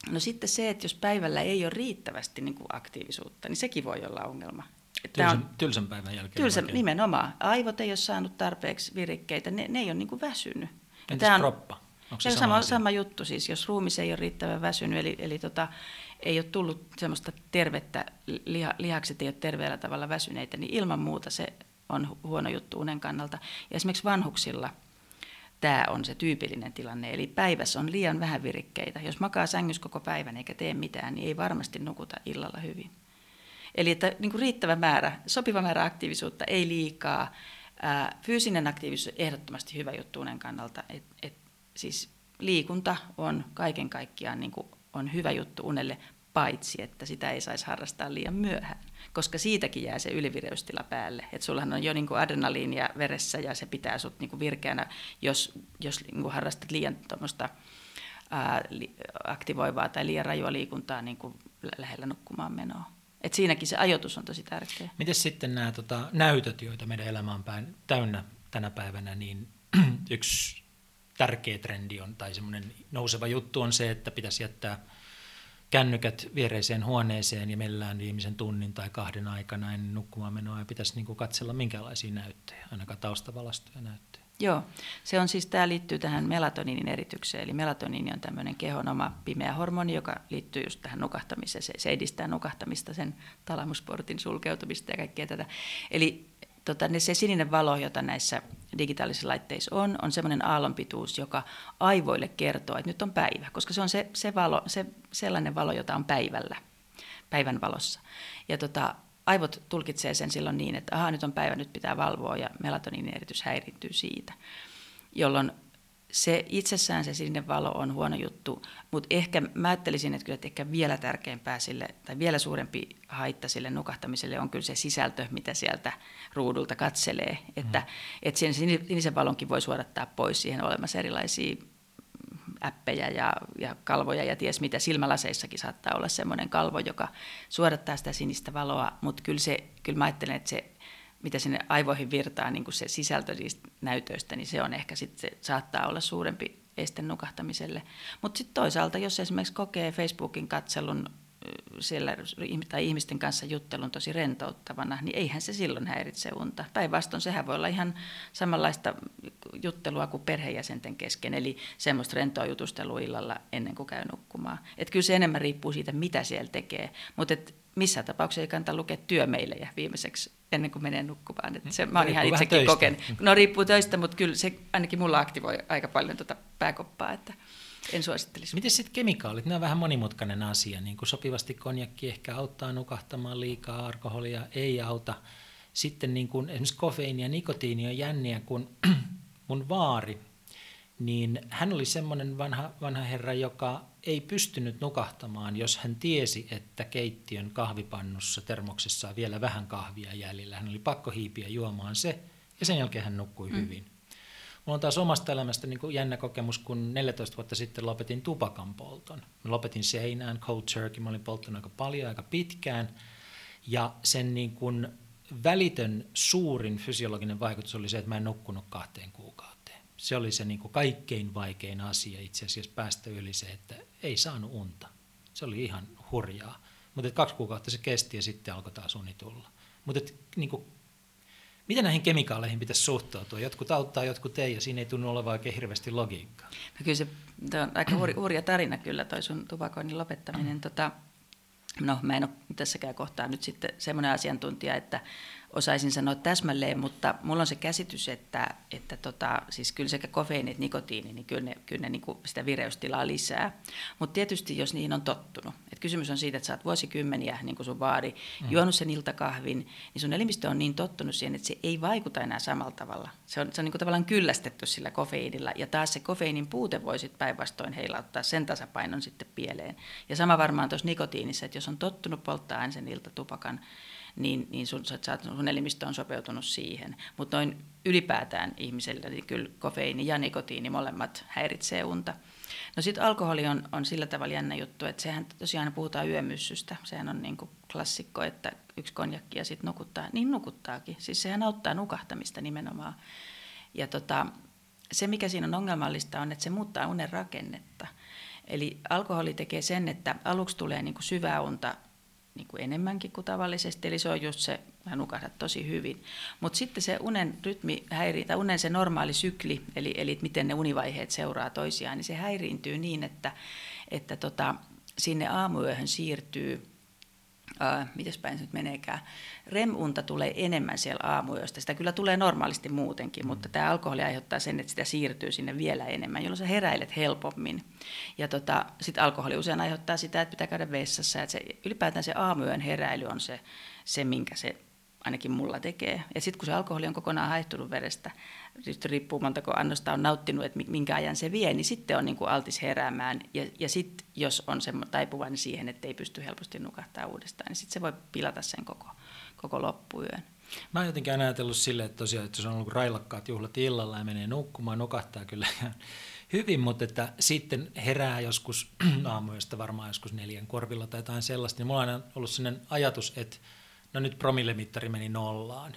No sitten se, että jos päivällä ei ole riittävästi niin kuin aktiivisuutta, niin sekin voi olla ongelma. Tylsän päivän jälkeen. Nimenomaan. Aivot ei ole saanut tarpeeksi virikkeitä, ne ei ole niin kuin väsynyt. Entäs kroppa? Onko se sama juttu siis, jos ruumissa ei ole riittävän väsynyt, eli ei ole tullut semmoista tervettä, lihakset ei ole terveellä tavalla väsyneitä, niin ilman muuta se on huono juttu unen kannalta. Ja esimerkiksi vanhuksilla tämä on se tyypillinen tilanne, eli päivässä on liian vähän virikkeitä. Jos makaa sängyssä koko päivän eikä tee mitään, niin ei varmasti nukuta illalla hyvin. Eli että niin kuin riittävä määrä, sopiva määrä aktiivisuutta, ei liikaa. Fyysinen aktiivisuus on ehdottomasti hyvä juttu unen kannalta. Siis liikunta on kaiken kaikkiaan niin kuin on hyvä juttu unelle, paitsi että sitä ei saisi harrastaa liian myöhään, koska siitäkin jää se ylivireystila päälle. Että sullahan on jo niin kuin adrenaliinia veressä ja se pitää sut niin kuin virkeänä, jos niin kuin harrastat liian tuommoista aktivoivaa tai liian rajua liikuntaa niin kuin lähellä nukkumaan menoa. Et siinäkin se ajoitus on tosi tärkeä. Mites sitten nämä näytöt, joita meidän elämä on täynnä tänä päivänä, niin yksi tärkeä trendi on, tai semmoinen nouseva juttu on se, että pitäisi jättää kännykät viereiseen huoneeseen ja meillä on viimeisen tunnin tai kahden aikana ennen nukkumaan menoa ja pitäisi niinku katsella minkälaisia näyttöjä, ainakaan taustavalastoja näyttöjä. Joo, se on siis, tämä liittyy tähän melatoniinin eritykseen, eli melatoniini on tämmöinen kehon oma pimeä hormoni, joka liittyy just tähän nukahtamiseen, se edistää nukahtamista, sen talamusportin sulkeutumista ja kaikkea tätä. Eli se sininen valo, jota näissä digitaalisissa laitteissa on semmoinen aallonpituus, joka aivoille kertoo, että nyt on päivä, koska se on se sellainen valo, jota on päivällä, päivän valossa. Ja aivot tulkitsee sen silloin niin, että aha, nyt on päivä, nyt pitää valvoa, ja melatoniinin eritys häirittyy siitä, jolloin se itsessään se sininen valo on huono juttu, mutta ehkä mä ajattelisin, että kyllä että ehkä vielä tärkeämpää sille, tai vielä suurempi haitta sille nukahtamiselle on kyllä se sisältö, mitä sieltä ruudulta katselee, että sen sinisen valonkin voi suodattaa pois, siihen olemassa erilaisia äppejä ja kalvoja ja ties mitä. Silmälaseissakin saattaa olla semmoinen kalvo, joka suodattaa sitä sinistä valoa, mutta kyllä mä ajattelen, että se, mitä sinne aivoihin virtaa, niin kuin se sisältö niistä näytöistä, niin se on ehkä sitten, se saattaa olla suurempi este nukahtamiselle. Mutta sitten toisaalta, jos esimerkiksi kokee Facebookin katselun siellä ihmisten kanssa juttelun tosi rentouttavana, niin eihän se silloin häiritse unta. Päinvastoin sehän voi olla ihan samanlaista juttelua kuin perheenjäsenten kesken, eli semmoista rentoa jutustelua illalla ennen kuin käy nukkumaan. Että kyllä se enemmän riippuu siitä, mitä siellä tekee, mutta missään tapauksessa ei kannata lukea työmeilejä viimeiseksi ennen kuin menee nukkumaan. Et se, mä oon ihan itsekin kokenut. No riippuu töistä, mutta kyllä se ainakin mulla aktivoi aika paljon tuota pääkoppaa, että en suosittelisi. Miten sitten kemikaalit? Nämä on vähän monimutkainen asia. Niin kuin sopivasti konjakki ehkä auttaa nukahtamaan liikaa, alkoholia ei auta. Sitten niin kuin esimerkiksi kofeiini ja nikotiini on jänniä, kun mun vaari, niin hän oli semmoinen vanha herra, joka ei pystynyt nukahtamaan, jos hän tiesi, että keittiön kahvipannussa termoksessa on vielä vähän kahvia jäljellä. Hän oli pakko hiipiä juomaan se, ja sen jälkeen hän nukkui hyvin. Mulla on taas omasta elämästä niin kuin jännä kokemus, kun 14 vuotta sitten lopetin tupakan polton. Mä lopetin seinään, cold turkey, mä olin polttanut aika paljon, aika pitkään, ja sen niin kuin välitön suurin fysiologinen vaikutus oli se, että mä en nukkunut 2 kuukauteen. Se oli se niin kuin kaikkein vaikein asia itse asiassa päästä yli se, että ei saanut unta. Se oli ihan hurjaa. Mutta 2 kuukautta se kesti ja sitten alkoi taas uni tulla. Mutta niin kuin, miten näihin kemikaaleihin pitäisi suhtautua? Jotkut auttaa, jotkut ei ja siinä ei tunnu olevan oikein hirveästi logiikkaa. No kyllä se on aika hurja tarina kyllä toi sun tupakoinnin lopettaminen. No mä en ole tässäkään kohtaa nyt sitten semmoinen asiantuntija, että osaisin sanoa täsmälleen, mutta mulla on se käsitys, että siis kyllä sekä kofeiini että nikotiini, niin kyllä ne niin kuin sitä vireystilaa lisää. Mutta tietysti jos niihin on tottunut, että kysymys on siitä, että sä oot vuosikymmeniä, niin kuin sun vaari, juonut sen iltakahvin, niin sun elimistö on niin tottunut siihen, että se ei vaikuta enää samalla tavalla. Se on niin kuin tavallaan kyllästetty sillä kofeiinilla, ja taas se kofeiinin puute voi sitten päinvastoin heilauttaa sen tasapainon sitten pieleen. Ja sama varmaan tuossa nikotiinissa, että jos on tottunut polttaa aina sen iltatupakan, niin sun elimistö on sopeutunut siihen. Mutta noin ylipäätään ihmisellä niin kyllä kofeiini ja nikotiini molemmat häiritsee unta. No sitten alkoholi on sillä tavalla jännä juttu, että sehän tosiaan puhutaan yömyssystä. Sehän on niin kuin klassikko, että 1 konjakki ja sitten nukuttaa. Niin nukuttaakin. Siis sehän auttaa nukahtamista nimenomaan. Ja se mikä siinä on ongelmallista on, että se muuttaa unen rakennetta. Eli alkoholi tekee sen, että aluksi tulee niin kuin syvää unta, niin kuin enemmänkin kuin tavallisesti, eli se on just se, mä nukahdat tosi hyvin. Mutta sitten se unen rytmi häiriintyy, tai unen se normaali sykli, eli miten ne univaiheet seuraa toisiaan, niin se häiriintyy niin, että sinne aamuyöhön siirtyy, mitäs päin se nyt meneekään, REM-unta tulee enemmän siellä aamuyöstä. Sitä kyllä tulee normaalisti muutenkin, mutta tämä alkoholi aiheuttaa sen, että sitä siirtyy sinne vielä enemmän, jolloin sä heräilet helpommin. Ja sitten alkoholi usein aiheuttaa sitä, että pitää käydä vessassa. Että ylipäätään se aamuyön heräily on se minkä se ainakin mulla tekee. Ja sitten kun se alkoholi on kokonaan haihtunut verestä, riippuu montako annosta on nauttinut, että minkä ajan se vie, niin sitten on niinku altis heräämään. Ja sitten jos on taipuvainen siihen, että ei pysty helposti nukahtaa uudestaan, niin sitten se voi pilata sen koko loppuyön. Mä oon jotenkin aina ajatellut silleen, että tosiaan, että se on ollut railakkaat juhlat illalla ja menee nukkumaan, nukahtaa kyllä hyvin, mutta että sitten herää joskus aamuyöstä varmaan joskus 4 korvilla tai jotain sellaista, niin mulla on aina ollut sellainen ajatus, että no nyt promillemittari meni 0,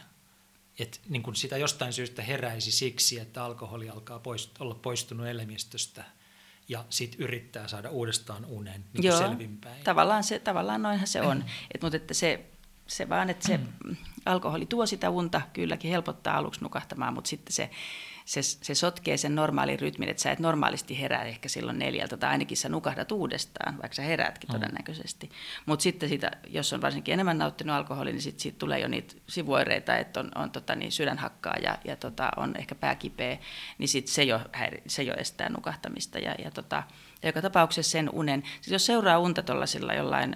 että niin kun sitä jostain syystä heräisi siksi, että alkoholi alkaa olla poistunut elimistöstä ja sitten yrittää saada uudestaan unen niin selvinpäin. Tavallaan noinhan se on, mutta että se vaan, että se alkoholi tuo sitä unta, kylläkin helpottaa aluksi nukahtamaan, mutta sitten se sotkee sen normaalin rytmin, että sä et normaalisti herää ehkä silloin 4, tai ainakin sä nukahdat uudestaan, vaikka sä heräätkin todennäköisesti. Mutta sitten siitä, jos on varsinkin enemmän nauttinut alkoholia, niin sitten siitä tulee jo niitä sivuoireita, että on sydänhakkaa ja on ehkä pääkipeä, niin sitten se jo estää nukahtamista. Ja joka tapauksessa sen unen, siis jos seuraa unta tuollaisilla jollain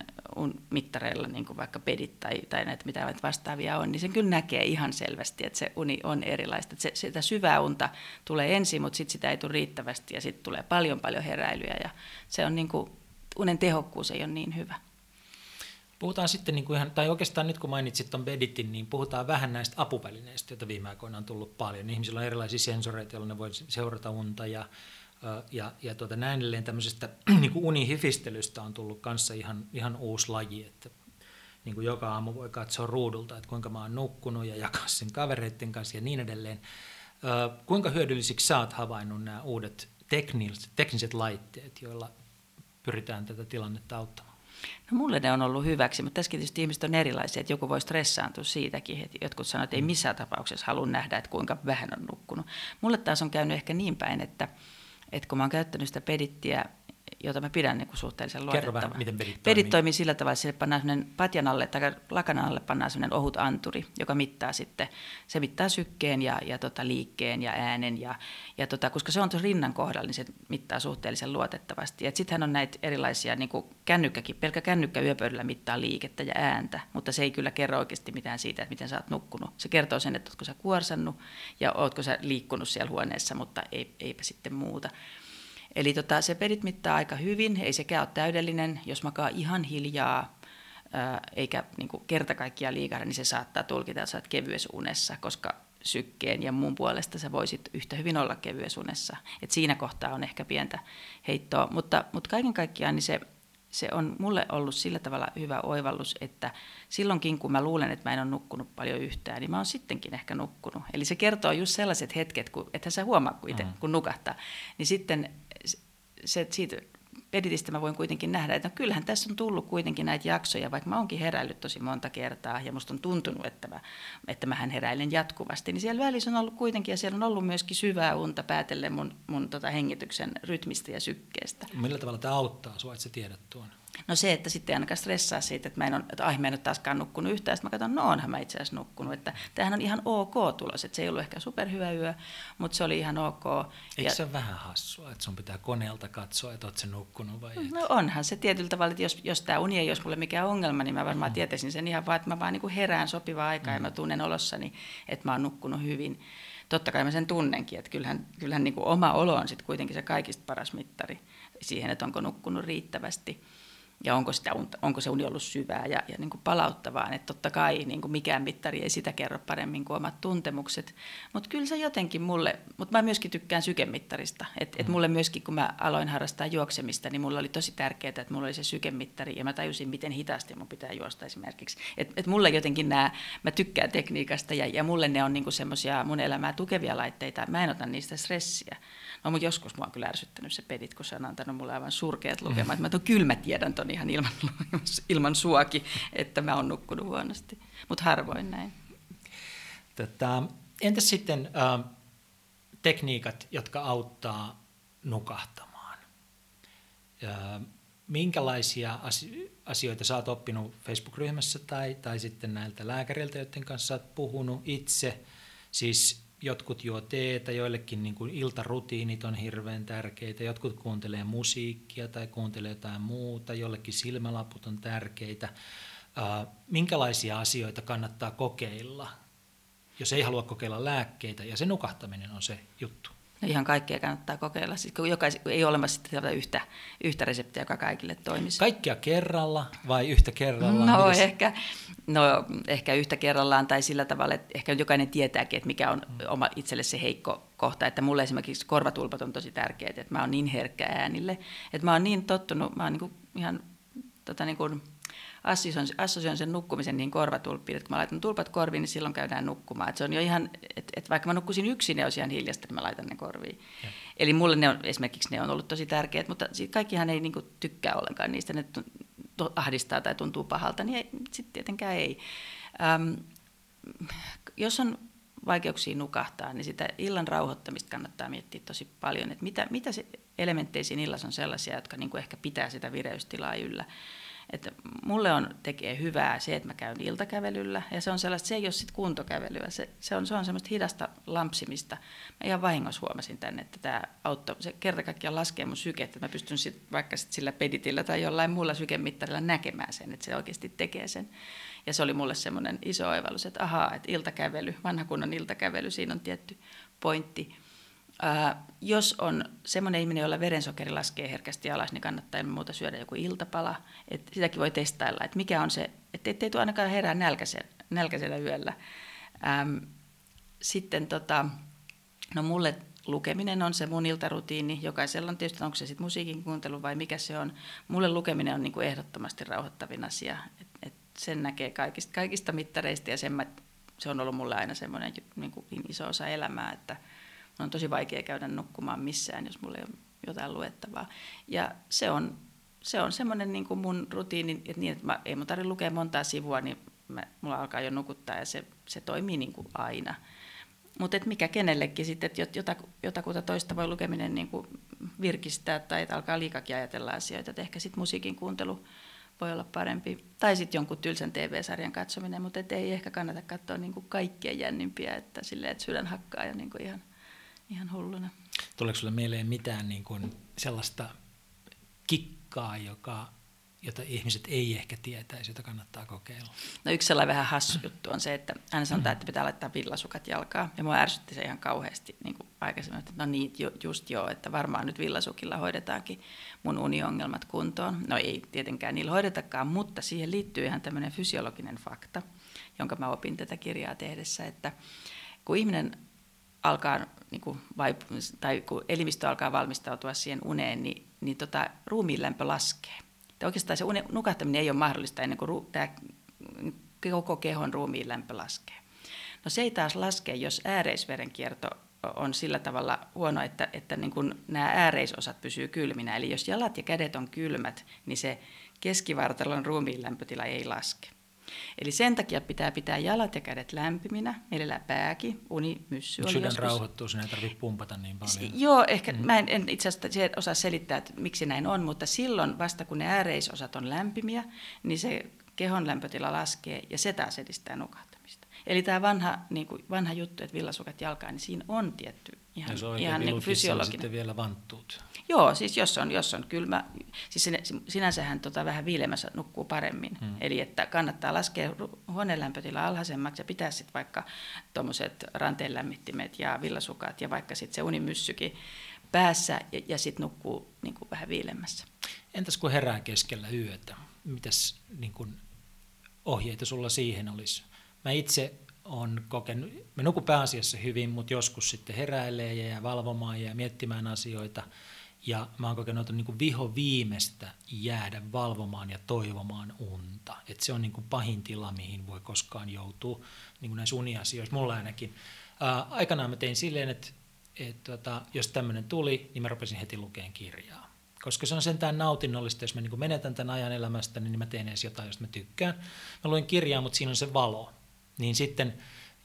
mittareilla, niin kuin vaikka pedit tai näitä mitä vastaavia on, niin sen kyllä näkee ihan selvästi, että se uni on erilaista. Että sitä syvää unta tulee ensin, mutta sitten sitä ei tule riittävästi ja sitten tulee paljon heräilyä ja se on niin kuin, unen tehokkuus ei ole niin hyvä. Puhutaan sitten, niin kuin ihan, tai oikeastaan nyt kun mainitsit tuon Beditin, niin puhutaan vähän näistä apuvälineistä, joita viime aikoina on tullut paljon. Ihmisillä on erilaisia sensoreita, joilla ne voi seurata unta ja näin edelleen tämmöisestä niin kuin unihifistelystä on tullut kanssa ihan uusi laji, että niin kuin joka aamu voi katsoa ruudulta, että kuinka mä oon nukkunut ja jakaa sen kavereiden kanssa ja niin edelleen. Kuinka hyödyllisiksi sä oot havainnut nämä uudet tekniset laitteet, joilla pyritään tätä tilannetta auttamaan? No mulle ne on ollut hyväksi, mutta tässäkin tietysti ihmiset on erilaisia, että joku voi stressaantua siitäkin, että jotkut sanoo, että ei missään tapauksessa halua nähdä, että kuinka vähän on nukkunut. Mulle taas on käynyt ehkä niin päin, että kun mä oon käyttänyt sitä pedittiä, jota mä pidän niin kuin suhteellisen luotettavana. Kerro vähän, miten pedit toimii. Pedit toimii sillä tavalla, että sille pannaan semmoinen patjan alle tai lakanan alle pannaan semmoinen ohut anturi, joka mittaa sitten, se mittaa sykkeen ja liikkeen ja äänen ja koska se on tuossa rinnan kohdalla, niin se mittaa suhteellisen luotettavasti. Ja sittenhän on näitä erilaisia, niin kuin kännykkäkin, pelkkä kännykkä yöpöydällä mittaa liikettä ja ääntä, mutta se ei kyllä kerro oikeasti mitään siitä, että miten sä oot nukkunut. Se kertoo sen, että ootko sä kuorsannut ja ootko sä liikkunut siellä huoneessa, mutta eipä sitten muuta. Eli se pedit mittaa aika hyvin, ei sekään ole täydellinen. Jos makaa ihan hiljaa eikä niin kuin kerta kaikkiaan liikahda, niin se saattaa tulkita, että sä oot kevyessä unessa, koska sykkeen ja muun puolesta sä voisit yhtä hyvin olla kevyessä unessa. Et siinä kohtaa on ehkä pientä heittoa, mutta kaiken kaikkiaan niin se on mulle ollut sillä tavalla hyvä oivallus, että silloinkin kun mä luulen, että mä en ole nukkunut paljon yhtään, niin mä oon sittenkin ehkä nukkunut. Eli se kertoo just sellaiset hetket, että sä huomaa kun itse, kun nukahtaa, niin sitten siitä peditistä mä voin kuitenkin nähdä, että no kyllähän tässä on tullut kuitenkin näitä jaksoja, vaikka mä oonkin heräillyt tosi monta kertaa ja musta on tuntunut, että mähän heräilen jatkuvasti, niin siellä välissä on ollut kuitenkin ja siellä on ollut myöskin syvää unta päätellen mun hengityksen rytmistä ja sykkeestä. Millä tavalla tämä auttaa sua, että sä tiedät tuon? No se, että sitten ei ainakaan stressaa siitä, että mä en ole taaskaan nukkunut yhtään, sitten mä katson, no onhan mä itse asiassa nukkunut, että tämähän on ihan ok tulos, että se ei ollut ehkä superhyvä yö, mutta se oli ihan ok. Eikö se ole vähän hassua, että sun pitää koneelta katsoa, että oot se nukkunut vai et? No onhan se tietyllä tavalla, että jos tämä uni ei olisi mulle mikään ongelma, niin mä varmaan tietäisin sen ihan vaan, että mä vaan niin kuin herään sopivaa aikaa ja mä tunnen olossani, että mä oon nukkunut hyvin. Totta kai mä sen tunnenkin, että kyllähän niin kuin oma olo on sitten kuitenkin se kaikista paras mittari siihen, että onko nukkunut riittävästi. Ja onko se uni ollut syvää ja niin kuin palauttavaa, että totta kai niin kuin mikään mittari ei sitä kerro paremmin kuin omat tuntemukset, mutta kyllä se jotenkin mulle, mutta mä myöskin tykkään sykemittarista, että mulle myöskin kun mä aloin harrastaa juoksemista, niin mulle oli tosi tärkeää, että mulla oli se sykemittari ja mä tajusin miten hitaasti mun pitää juosta esimerkiksi, että mulle jotenkin mä tykkään tekniikasta ja mulle ne on niin kuin semmoisia mun elämää tukevia laitteita, mä en ota niistä stressiä. No mutta joskus mua on kyllä ärsyttänyt se pedit, kun se on antanut mulle aivan surkeat lukemat, että mä kyllä mä tiedän ton ihan ilman suakin, että mä oon nukkunut huonosti, mutta harvoin näin. Entäs sitten tekniikat, jotka auttaa nukahtamaan? Minkälaisia asioita sä oot oppinut Facebook-ryhmässä tai sitten näiltä lääkäreiltä, joiden kanssa oot puhunut itse? Siis jotkut juo teetä, joillekin niin kuin iltarutiinit on hirveän tärkeitä, jotkut kuuntelee musiikkia tai kuuntelee jotain muuta, jollekin silmälaput on tärkeitä. Minkälaisia asioita kannattaa kokeilla, jos ei halua kokeilla lääkkeitä ja se nukahtaminen on se juttu? No ihan kaikkea kannattaa kokeilla, siis ei ole olemassa yhtä reseptiä, joka kaikille toimisi. Kaikkia kerralla vai yhtä kerrallaan? No ehkä yhtä kerrallaan tai sillä tavalla, että ehkä jokainen tietääkin, että mikä on oma itselle se heikko kohta. Että mulle esimerkiksi korvatulpat on tosi tärkeitä, että mä oon niin herkkä äänille, että mä oon niin tottunut, mä oon niin kuin ihan niin kuin assosioin sen nukkumisen niin korvatulppiin, että kun mä laitan tulpat korviin, niin silloin käydään nukkumaan. Että se on jo ihan, että vaikka mä nukkusin yksin, ne olisi ihan hiljasta, niin mä laitan ne korviin. Ja. Eli mulle esimerkiksi ne on ollut tosi tärkeät, mutta kaikkihan ei niin kuin tykkää ollenkaan niistä, ne ahdistaa tai tuntuu pahalta, niin sitten tietenkään ei. Jos on vaikeuksia nukahtaa, niin sitä illan rauhoittamista kannattaa miettiä tosi paljon, että mitä se elementtejä siinä illassa on sellaisia, jotka niin kuin ehkä pitää sitä vireystilaa yllä. Että mulle tekee hyvää se, että mä käyn iltakävelyllä, ja se on sellaista, se ei ole sit kuntokävelyä, se on semmoista hidasta lampsimista. Mä ihan vahingossa huomasin tänne, että tämä auttoi, se kerta kaikkiaan laskee mun sykeet, että mä pystyn sit, vaikka sit sillä peditillä tai jollain muulla sykemittarilla näkemään sen, että se oikeasti tekee sen. Ja se oli mulle semmoinen iso oivallus, että ahaa, että iltakävely, vanha kunnon iltakävely, siinä on tietty pointti. Jos on semmoinen ihminen, jolla verensokeri laskee herkästi alas, niin kannattaa ilman muuta syödä joku iltapala. Et sitäkin voi testailla, että mikä on se, ettei tule ainakaan herää nälkäisellä yöllä. Sitten no mulle lukeminen on se mun iltarutiini. Jokaisella on tietysti, onko se sitten musiikin kuuntelu vai mikä se on. Mulle lukeminen on niinku ehdottomasti rauhoittavin asia. Et sen näkee kaikista mittareista ja se on ollut mulle aina semmoinen niinku iso osa elämää, että on tosi vaikea käydä nukkumaan missään, jos mulla ei ole jotain luettavaa. Ja se on se on semmoinen niin kuin mun rutiini, että, niin, että ei mun tarvitse lukea montaa sivua, niin mulla alkaa jo nukuttaa ja se toimii niin kuin aina. Mutta mikä kenellekin sitten, että jotakuta toista voi lukeminen niin kuin virkistää tai että alkaa liikakin ajatella asioita, että ehkä sitten musiikin kuuntelu voi olla parempi. Tai sitten jonkun tylsän TV-sarjan katsominen, mutta ei ehkä kannata katsoa niin kuin kaikkea jännimpiä, että silleen, että sydän hakkaa ja niin kuin ihan hulluna. Tuleeko sinulle mieleen mitään niin kuin sellaista kikkaa, jota ihmiset ei ehkä tietäisi, jota kannattaa kokeilla? No yksi sellainen vähän hassu juttu on se, että aina sanotaan, että pitää laittaa villasukat jalkaan. Ja minua ärsytti se ihan kauheasti niin kuin aikaisemmin, että no niin, just joo, että varmaan nyt villasukilla hoidetaankin mun uniongelmat kuntoon. No ei tietenkään niillä hoidetakaan, mutta siihen liittyy ihan tämmöinen fysiologinen fakta, jonka mä opin tätä kirjaa tehdessä, että kun ihminen alkaa kun elimistö alkaa valmistautua siihen uneen, niin ruumiin lämpö laskee. Oikeastaan se nukahtaminen ei ole mahdollista ennen kuin tämä koko kehon ruumiin lämpö laskee. No se ei taas laske, jos ääreisverenkierto on sillä tavalla huono, että niin kuin nämä ääreisosat pysyy kylminä. Eli jos jalat ja kädet on kylmät, niin se keskivartalon ruumiin lämpötila ei laske. Eli sen takia pitää pitää jalat ja kädet lämpiminä, mielellään pääkin, unimyssy. Sydän rauhoittuu, sinä ei tarvitse pumpata niin paljon. Joo, ehkä mä en itse asiassa osaa selittää, että miksi näin on, mutta silloin vasta kun ne ääreisosat on lämpimiä, niin se kehon lämpötila laskee ja se taas edistää nukahtamista. Eli tämä vanha juttu, että villasukat jalkaan, niin siinä on tietty ihan niin fysiologinen. Sitten vielä vanttuut. Joo, siis jos on kylmä, siis sinänsähän vähän viilemässä nukkuu paremmin. Eli että kannattaa laskea huoneen lämpötila alhaisemmaksi ja pitää sitten vaikka tuommoiset ranteen lämmittimet ja villasukat ja vaikka sitten se unimyssykin päässä ja sitten nukkuu niin kuin vähän viilemässä. Entäs kun herää keskellä yötä, mitäs niin kuin ohjeita sulla siihen olisi? Mä itse olen kokenut, mä nukun pääasiassa hyvin, mutta joskus sitten heräilee ja jää valvomaan ja miettimään asioita. Ja mä oon kokenut niin kuin viho viimeistä jäädä valvomaan ja toivomaan unta. Et se on niin kuin pahin tila, mihin voi koskaan joutua niin kuin näissä uniasioissa, mulla ainakin. Aikanaan mä tein silleen, että jos tämmöinen tuli, niin mä rupesin heti lukemaan kirjaa. Koska se on sentään nautinnollista, jos mä niin kuin menetän tämän ajan elämästä, niin mä teen edes jotain, josta mä tykkään. Mä luin kirjaa, mutta siinä on se valo. Niin sitten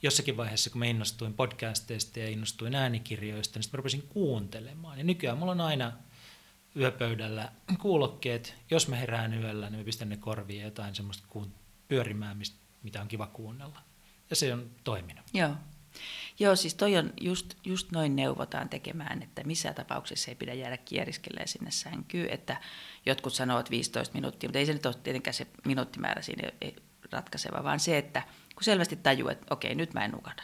jossakin vaiheessa, kun mä innostuin podcasteista ja innostuin äänikirjoista, niin sitten mä rupesin kuuntelemaan. Ja nykyään mulla on aina yöpöydällä kuulokkeet. Jos mä herään yöllä, niin mä pistän ne korviin ja jotain semmoista pyörimään, mitä on kiva kuunnella. Ja se on toiminut. Joo, siis toi on just noin neuvotaan tekemään, että missään tapauksessa ei pidä jäädä kieriskelemään sinne sänkyyn. Että jotkut sanoo, että 15 minuuttia, mutta ei se nyt ole tietenkään se minuuttimäärä siinä ratkaiseva, vaan se, että kun selvästi tajuu, että okei, nyt mä en nukahda.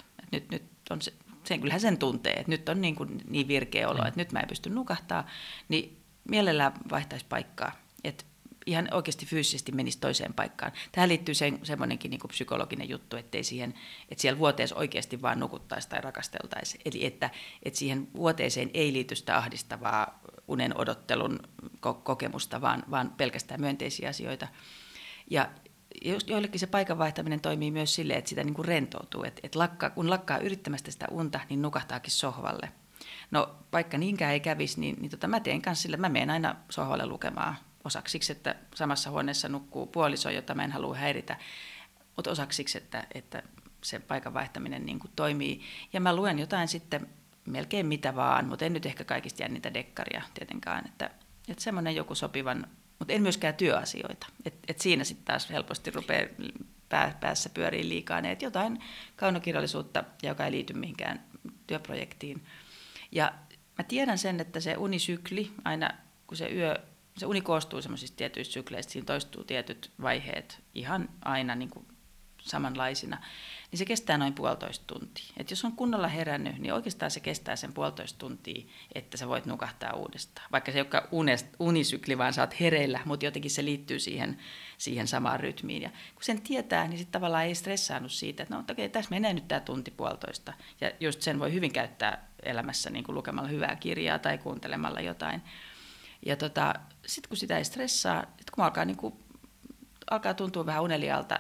Nyt on sen, kyllähän sen tuntee, että nyt on niin virkeä olo, että nyt mä en pysty nukahtaa, niin mielellään vaihtaisi paikkaa, että ihan oikeasti fyysisesti menisi toiseen paikkaan. Tähän liittyy semmoinenkin niin kuin psykologinen juttu, että siellä vuoteessa oikeasti vaan nukuttaisi tai rakasteltaisi. Eli että siihen vuoteeseen ei liity sitä ahdistavaa unen odottelun kokemusta, vaan pelkästään myönteisiä asioita. Ja joillekin se paikan vaihtaminen toimii myös silleen, että sitä niin kuin rentoutuu, että kun lakkaa yrittämästä sitä unta, niin nukahtaakin sohvalle. No vaikka niinkään ei kävisi, niin mä teen kanssa sillä, mä menen aina sohvalle lukemaan osaksi siksi, että samassa huoneessa nukkuu puoliso, jota mä en halua häiritä, mutta osaksi siksi, että se paikan vaihtaminen niin kuin toimii. Ja mä luen jotain sitten melkein mitä vaan, mutta en nyt ehkä kaikista jännitä dekkaria tietenkään, että semmoinen joku sopivan. Mutta en myöskään työasioita, että siinä sitten taas helposti rupeaa päässä pyöriin liikaa ne, että jotain kaunokirjallisuutta, joka ei liity mihinkään työprojektiin. Ja mä tiedän sen, että se unisykli, aina kun se uni koostuu semmoisista tietyistä sykleistä, siinä toistuu tietyt vaiheet ihan aina niin kuin samanlaisina, niin se kestää noin 1,5 tuntia. Et jos on kunnolla herännyt, niin oikeastaan se kestää sen 1,5 tuntia, että sä voit nukahtaa uudestaan. Vaikka se ei olekaan unisykli, vaan sä oot hereillä, mutta jotenkin se liittyy siihen samaan rytmiin. Ja kun sen tietää, niin sitten tavallaan ei stressaanut siitä, että no okei, tässä menee nyt tämä 1,5 tuntia. Ja just sen voi hyvin käyttää elämässä niin kuin lukemalla hyvää kirjaa tai kuuntelemalla jotain. Ja sitten kun sitä ei stressaa, kun alkaa tuntua vähän unelialta,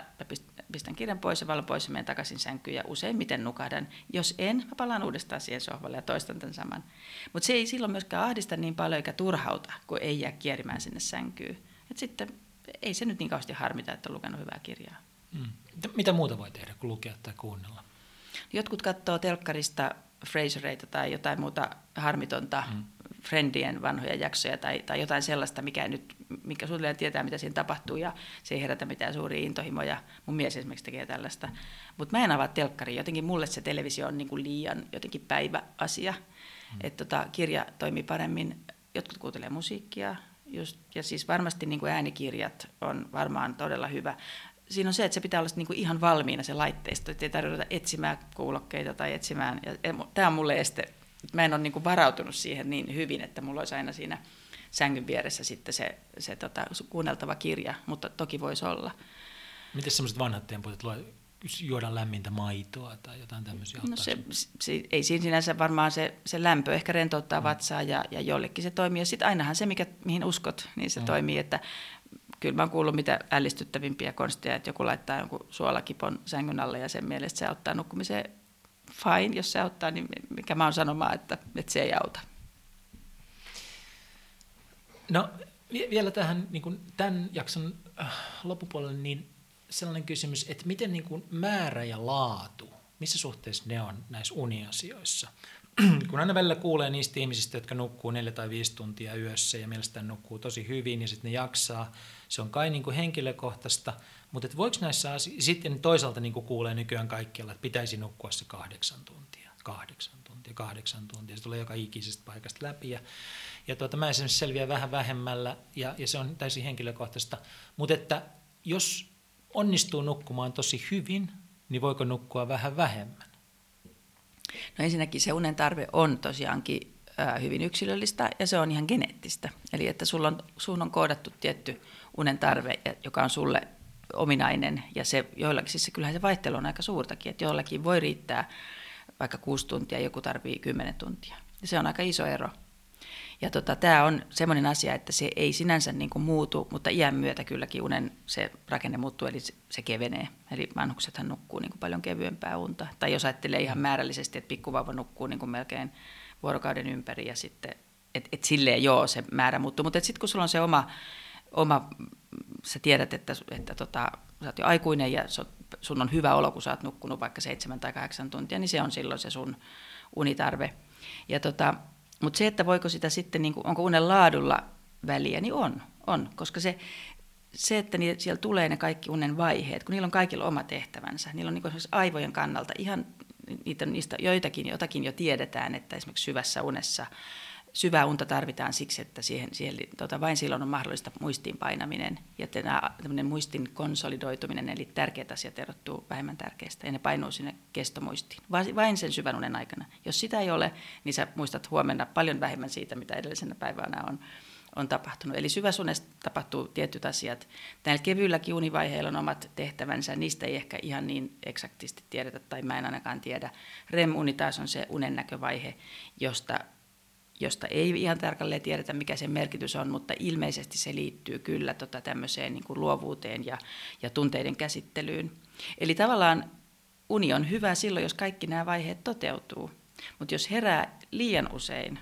pistän kirjan pois ja valon pois ja menen takaisin sänkyyn ja useimmiten nukahdan. Jos en, mä palaan uudestaan siihen sohvalle ja toistan tämän saman. Mutta se ei silloin myöskään ahdista niin paljon eikä turhauta, kun ei jää kierimään sinne sänkyyn. Et sitten ei se nyt niin kauheasti harmita, että on lukenut hyvää kirjaa. Mm. Mitä muuta voi tehdä kuin lukea tai kuunnella? Jotkut katsoo telkkarista Frasereita tai jotain muuta harmitonta Friendien vanhoja jaksoja tai jotain sellaista, mikä suunnilleen tietää, mitä siinä tapahtuu, ja se ei herätä mitään suuria intohimoja. Mun mies esimerkiksi tekee tällaista. Mutta mä en avaa telkkaria. Jotenkin mulle se televisio on niinku liian jotenkin päiväasia. Että kirja toimii paremmin. Jotkut kuuntelee musiikkia. Ja siis varmasti niinku äänikirjat on varmaan todella hyvä. Siinä on se, että se pitää olla niinku ihan valmiina se laitteisto, ettei tarvitse etsimään kuulokkeita tai etsimään. Tämä on mulle este. Mä en ole niinku varautunut siihen niin hyvin, että mulla olisi aina siinä sängyn vieressä sitten se kuunneltava kirja, mutta toki voisi olla. Miten semmoiset vanhat temput, että juodaan lämmintä maitoa tai jotain tämmöisiä? No se ei siinä sinänsä varmaan se lämpö ehkä rentouttaa vatsaa ja jollekin se toimii. Ja sitten ainahan se, mihin uskot, niin se toimii, että kyllä mä oon kuullut mitä ällistyttävimpiä konsteja, että joku laittaa jonkun suolakipon sängyn alle ja sen mielestä se auttaa nukkumiseen. Fine, jos se auttaa, niin mikä mä oon sanomaan, että se ei auta. No vielä tähän niin kuin tämän jakson loppupuolelle niin sellainen kysymys, että miten niin kuin määrä ja laatu, missä suhteessa ne on näissä uniasioissa? Kun aina välillä kuulee niistä ihmisistä, jotka nukkuu 4 tai 5 tuntia yössä ja mielestään nukkuu tosi hyvin ja sitten ne jaksaa. Se on kai niin kuin henkilökohtaista, mutta et voiko näissä asioissa, sitten toisaalta niin kuin kuulee nykyään kaikkialla, että pitäisi nukkua se 8 tuntia. Se tulee joka ikisestä paikasta läpi ja mä esimerkiksi selviän vähän vähemmällä ja se on täysin henkilökohtaista, mutta että jos onnistuu nukkumaan tosi hyvin, niin voiko nukkua vähän vähemmän? No ensinnäkin se unen tarve on tosiaankin hyvin yksilöllistä ja se on ihan geneettistä. Eli että sun on koodattu tietty unen tarve, joka on sulle ominainen ja se joillakin, siis kyllähän se vaihtelu on aika suurtakin, että joillakin voi riittää vaikka 6 tuntia ja joku tarvii 10 tuntia. Ja se on aika iso ero. Ja tämä on semmoinen asia, että se ei sinänsä niin kuin muutu, mutta iän myötä kylläkin unen se rakenne muuttuu, eli se kevenee. Eli vanhuksethan nukkuu niin kuin paljon kevyempää unta. Tai jos ajattelee ihan määrällisesti, että pikkuvauva nukkuu niin kuin melkein vuorokauden ympäri, ja sitten, et silleen joo, se määrä muuttuu. Mutta sitten kun sulla on se oma sä tiedät, että sä oot jo aikuinen ja sun on hyvä olo, kun sä oot nukkunut vaikka 7 tai 8 tuntia, niin se on silloin se sun unitarve. Ja mutta se, että voiko sitä sitten, niin kuin, onko unen laadulla väliä, niin on. Koska se että siellä tulee ne kaikki unen vaiheet, kun niillä on kaikilla oma tehtävänsä. Niillä on niin kuin esimerkiksi aivojen kannalta ihan niistä jotakin jo tiedetään, että esimerkiksi syvässä unessa syvää unta tarvitaan siksi, että siihen vain silloin on mahdollista muistiin painaminen. Ja tämmöinen muistin konsolidoituminen, eli tärkeät asiat erottuu vähemmän tärkeistä, ja ne painuu sinne kestomuistiin. Vain sen syvän unen aikana. Jos sitä ei ole, niin sä muistat huomenna paljon vähemmän siitä, mitä edellisenä päivänä on tapahtunut. Eli syvässä unessa tapahtuu tietyt asiat. Näillä kevyilläkin univaiheilla on omat tehtävänsä, niistä ei ehkä ihan niin eksaktisti tiedetä, tai mä en ainakaan tiedä. REM-uni taas on se unen näkövaihe, josta ei ihan tarkalleen tiedetä, mikä sen merkitys on, mutta ilmeisesti se liittyy kyllä tämmöiseen niin kuin luovuuteen ja tunteiden käsittelyyn. Eli tavallaan uni on hyvä silloin, jos kaikki nämä vaiheet toteutuu, mutta jos herää liian usein,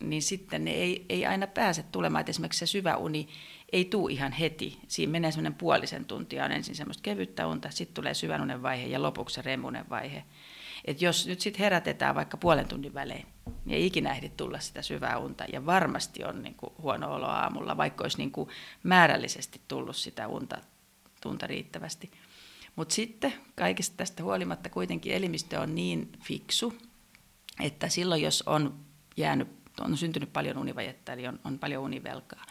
niin sitten ne ei aina pääse tulemaan, että esimerkiksi se syvä uni ei tule ihan heti. Siinä menee semmoinen puolisen tuntia, on ensin semmoista kevyttä unta, sitten tulee syvän unen vaihe ja lopuksi se REM-unen vaihe. Et jos nyt sitten herätetään vaikka puolen tunnin välein, niin ei ikinä ehdi tulla sitä syvää unta. Ja varmasti on niinku huono olo aamulla, vaikka olisi niinku määrällisesti tullut sitä unta riittävästi. Mutta sitten kaikesta tästä huolimatta kuitenkin elimistö on niin fiksu, että silloin jos on syntynyt paljon univajetta, eli on paljon univelkaa,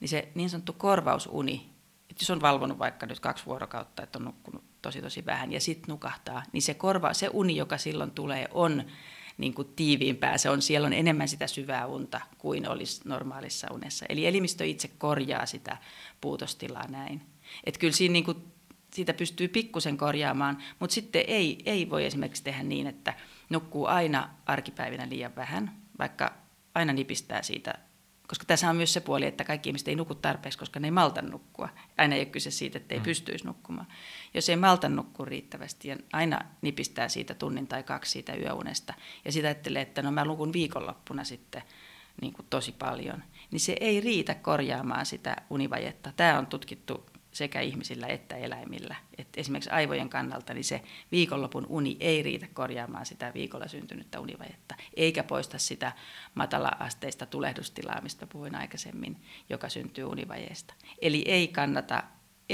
niin se niin sanottu korvausuni, että jos on valvonut vaikka nyt 2 vuorokautta, että on nukkunut tosi vähän ja sitten nukahtaa, niin se uni, joka silloin tulee, on niin kuin tiiviimpää. Siellä on enemmän sitä syvää unta kuin olisi normaalissa unessa. Eli elimistö itse korjaa sitä puutostilaa näin. Että kyllä siinä niin kuin, siitä pystyy pikkusen korjaamaan, mutta sitten ei voi esimerkiksi tehdä niin, että nukkuu aina arkipäivinä liian vähän, vaikka aina nipistää siitä. Koska tässä on myös se puoli, että kaikki ihmiset ei nuku tarpeeksi, koska ne ei malta nukkua. Aina ei ole kyse siitä, että ei pystyisi nukkumaan. Jos ei malta nukkua riittävästi ja aina nipistää siitä 1–2 tuntia siitä yöunesta ja sitä ajattelee, että no mä nukun viikonloppuna sitten niin kuin tosi paljon, niin se ei riitä korjaamaan sitä univajetta. Tämä on tutkittu sekä ihmisillä että eläimillä. Et esimerkiksi aivojen kannalta niin se viikonlopun uni ei riitä korjaamaan sitä viikolla syntynyttä univajetta, eikä poista sitä matala-asteista tulehdustilaa, mistä puhuin aikaisemmin, joka syntyy univajeesta. Eli ei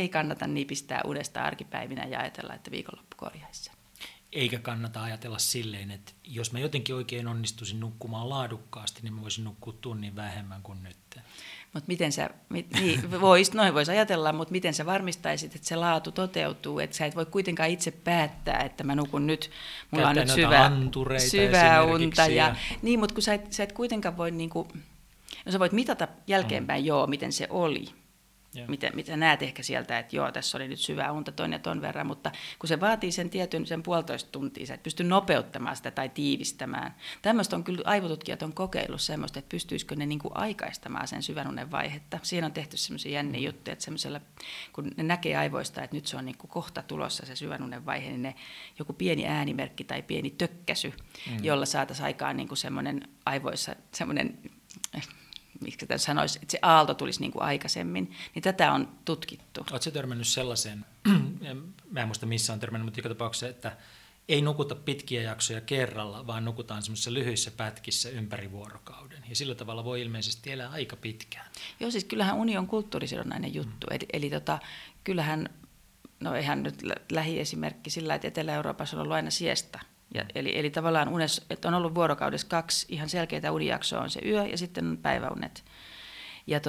kannata nipistää unesta arkipäivinä ja ajatella, että viikonloppu korjaisi sen. Eikä kannata ajatella silleen, että jos mä jotenkin oikein onnistuisin nukkumaan laadukkaasti, niin mä voisin nukkua tunnin vähemmän kuin nyt. Mutta miten sä, noin voisi ajatella, mutta miten sä varmistaisit, että se laatu toteutuu, että sä et voi kuitenkaan itse päättää, että mä nukun nyt, mulla on nyt syvää unta. Niin, mutta kun sä et kuitenkaan voi, sä voit mitata jälkeenpäin miten se oli. Yeah. Mitä näet ehkä sieltä, että joo, tässä oli nyt syvää unta ton ja ton verran, mutta kun se vaatii sen tietyn, sen 1,5 tuntia, sä et pysty nopeuttamaan sitä tai tiivistämään. Tämmöistä on kyllä, aivotutkijat on kokeillut semmoista, että pystyisikö ne aikaistamaan sen syvän unen vaihetta. Siinä on tehty semmoisia jänniä juttuja, että semmoisella, kun ne näkee aivoista, että nyt se on kohta tulossa se syvän unen vaihe, niin joku pieni äänimerkki tai pieni tökkäsy, jolla saataisiin aikaan semmoinen aivoissa semmoinen... miksi tämän sanoisi, että se aalto tulisi aikaisemmin, niin tätä on tutkittu. Oletko törmännyt sellaiseen, mä en muista missä on törmännyt, mutta joka tapauksessa, että ei nukuta pitkiä jaksoja kerralla, vaan nukutaan semmoisissa lyhyissä pätkissä ympäri vuorokauden. Ja sillä tavalla voi ilmeisesti elää aika pitkään. Joo, siis kyllähän uni on kulttuurisidonnainen juttu. Eli kyllähän, no eihän nyt lähiesimerkki sillä, että Etelä-Euroopassa on ollut aina siesta. Eli tavallaan unes, että on ollut vuorokaudessa 2 ihan selkeitä unijaksoa, on se yö ja sitten on päiväunet. Ja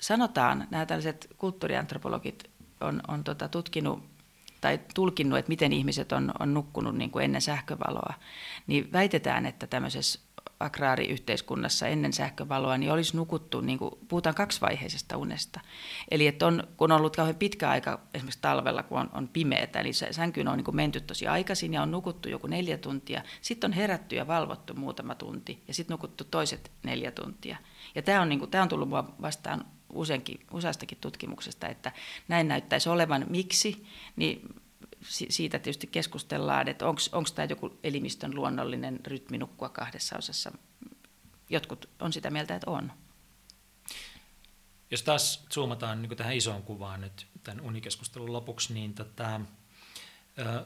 sanotaan, nämä tällaiset kulttuuriantropologit on tutkinut tai tulkinnut, että miten ihmiset on nukkunut niin kuin ennen sähkövaloa, niin väitetään, että tämmöisessä agraariyhteiskunnassa ennen sähkövaloa niin olisi nukuttu, niin kuin puhutaan kaksivaiheisesta unesta. Eli että kun on ollut kauhean pitkä aika esimerkiksi talvella, kun on pimeätä, niin sänkyyn on menty tosi aikaisin ja on nukuttu joku 4 tuntia, sitten on herätty ja valvottu muutama tunti ja sitten nukuttu toiset 4 tuntia. Ja tämä on, tämä on tullut minua vastaan useistakin tutkimuksesta, että näin näyttäisi olevan. Miksi? Niin siitä tietysti keskustellaan, että onko tämä joku elimistön luonnollinen rytmi nukkua 2 osassa. Jotkut on sitä mieltä, että on. Jos taas zoomataan tähän isoon kuvaan nyt tämän unikeskustelun lopuksi, niin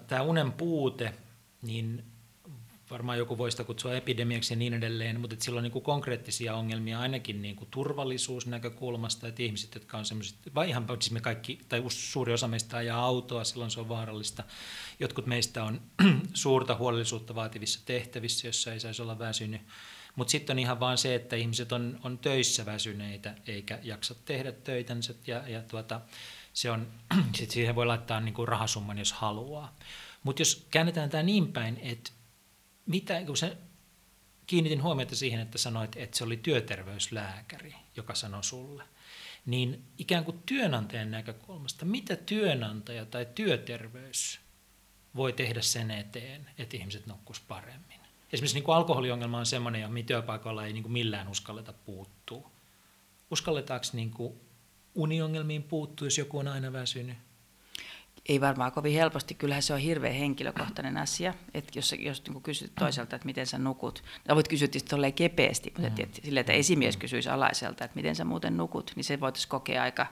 tämä unen puute, niin varmaan joku voi sitä kutsua epidemiaksi ja niin edelleen, mutta sillä on konkreettisia ongelmia ainakin turvallisuusnäkökulmasta, että ihmiset, jotka on semmoiset, vai ihan siis me kaikki, tai suuri osa meistä ajaa autoa, silloin se on vaarallista. Jotkut meistä on suurta huolellisuutta vaativissa tehtävissä, jossa ei saisi olla väsynyt. Mutta sitten on ihan vaan se, että ihmiset on töissä väsyneitä, eikä jaksa tehdä töitänsä, ja se on, sit siihen voi laittaa rahasumman, jos haluaa. Mutta jos käännetään tämä niin päin, että kiinnitin huomiota siihen, että sanoit, että se oli työterveyslääkäri, joka sanoi sulle, niin ikään kuin työnantajan näkökulmasta, mitä työnantaja tai työterveys voi tehdä sen eteen, että ihmiset nukkuisivat paremmin? Esimerkiksi alkoholiongelma on sellainen, johon työpaikalla ei millään uskalleta puuttua. Uskalletaanko uniongelmiin puuttua, jos joku on aina väsynyt? Ei varmaan kovin helposti, kyllähän se on hirveän henkilökohtainen asia, että jos kysyt toiselta, että miten sä nukut, voit kysyä tietysti tolleen kepeästi, mutta silleen, että esimies kysyisi alaiselta, että miten sä muuten nukut, niin se voitaisiin kokea aika,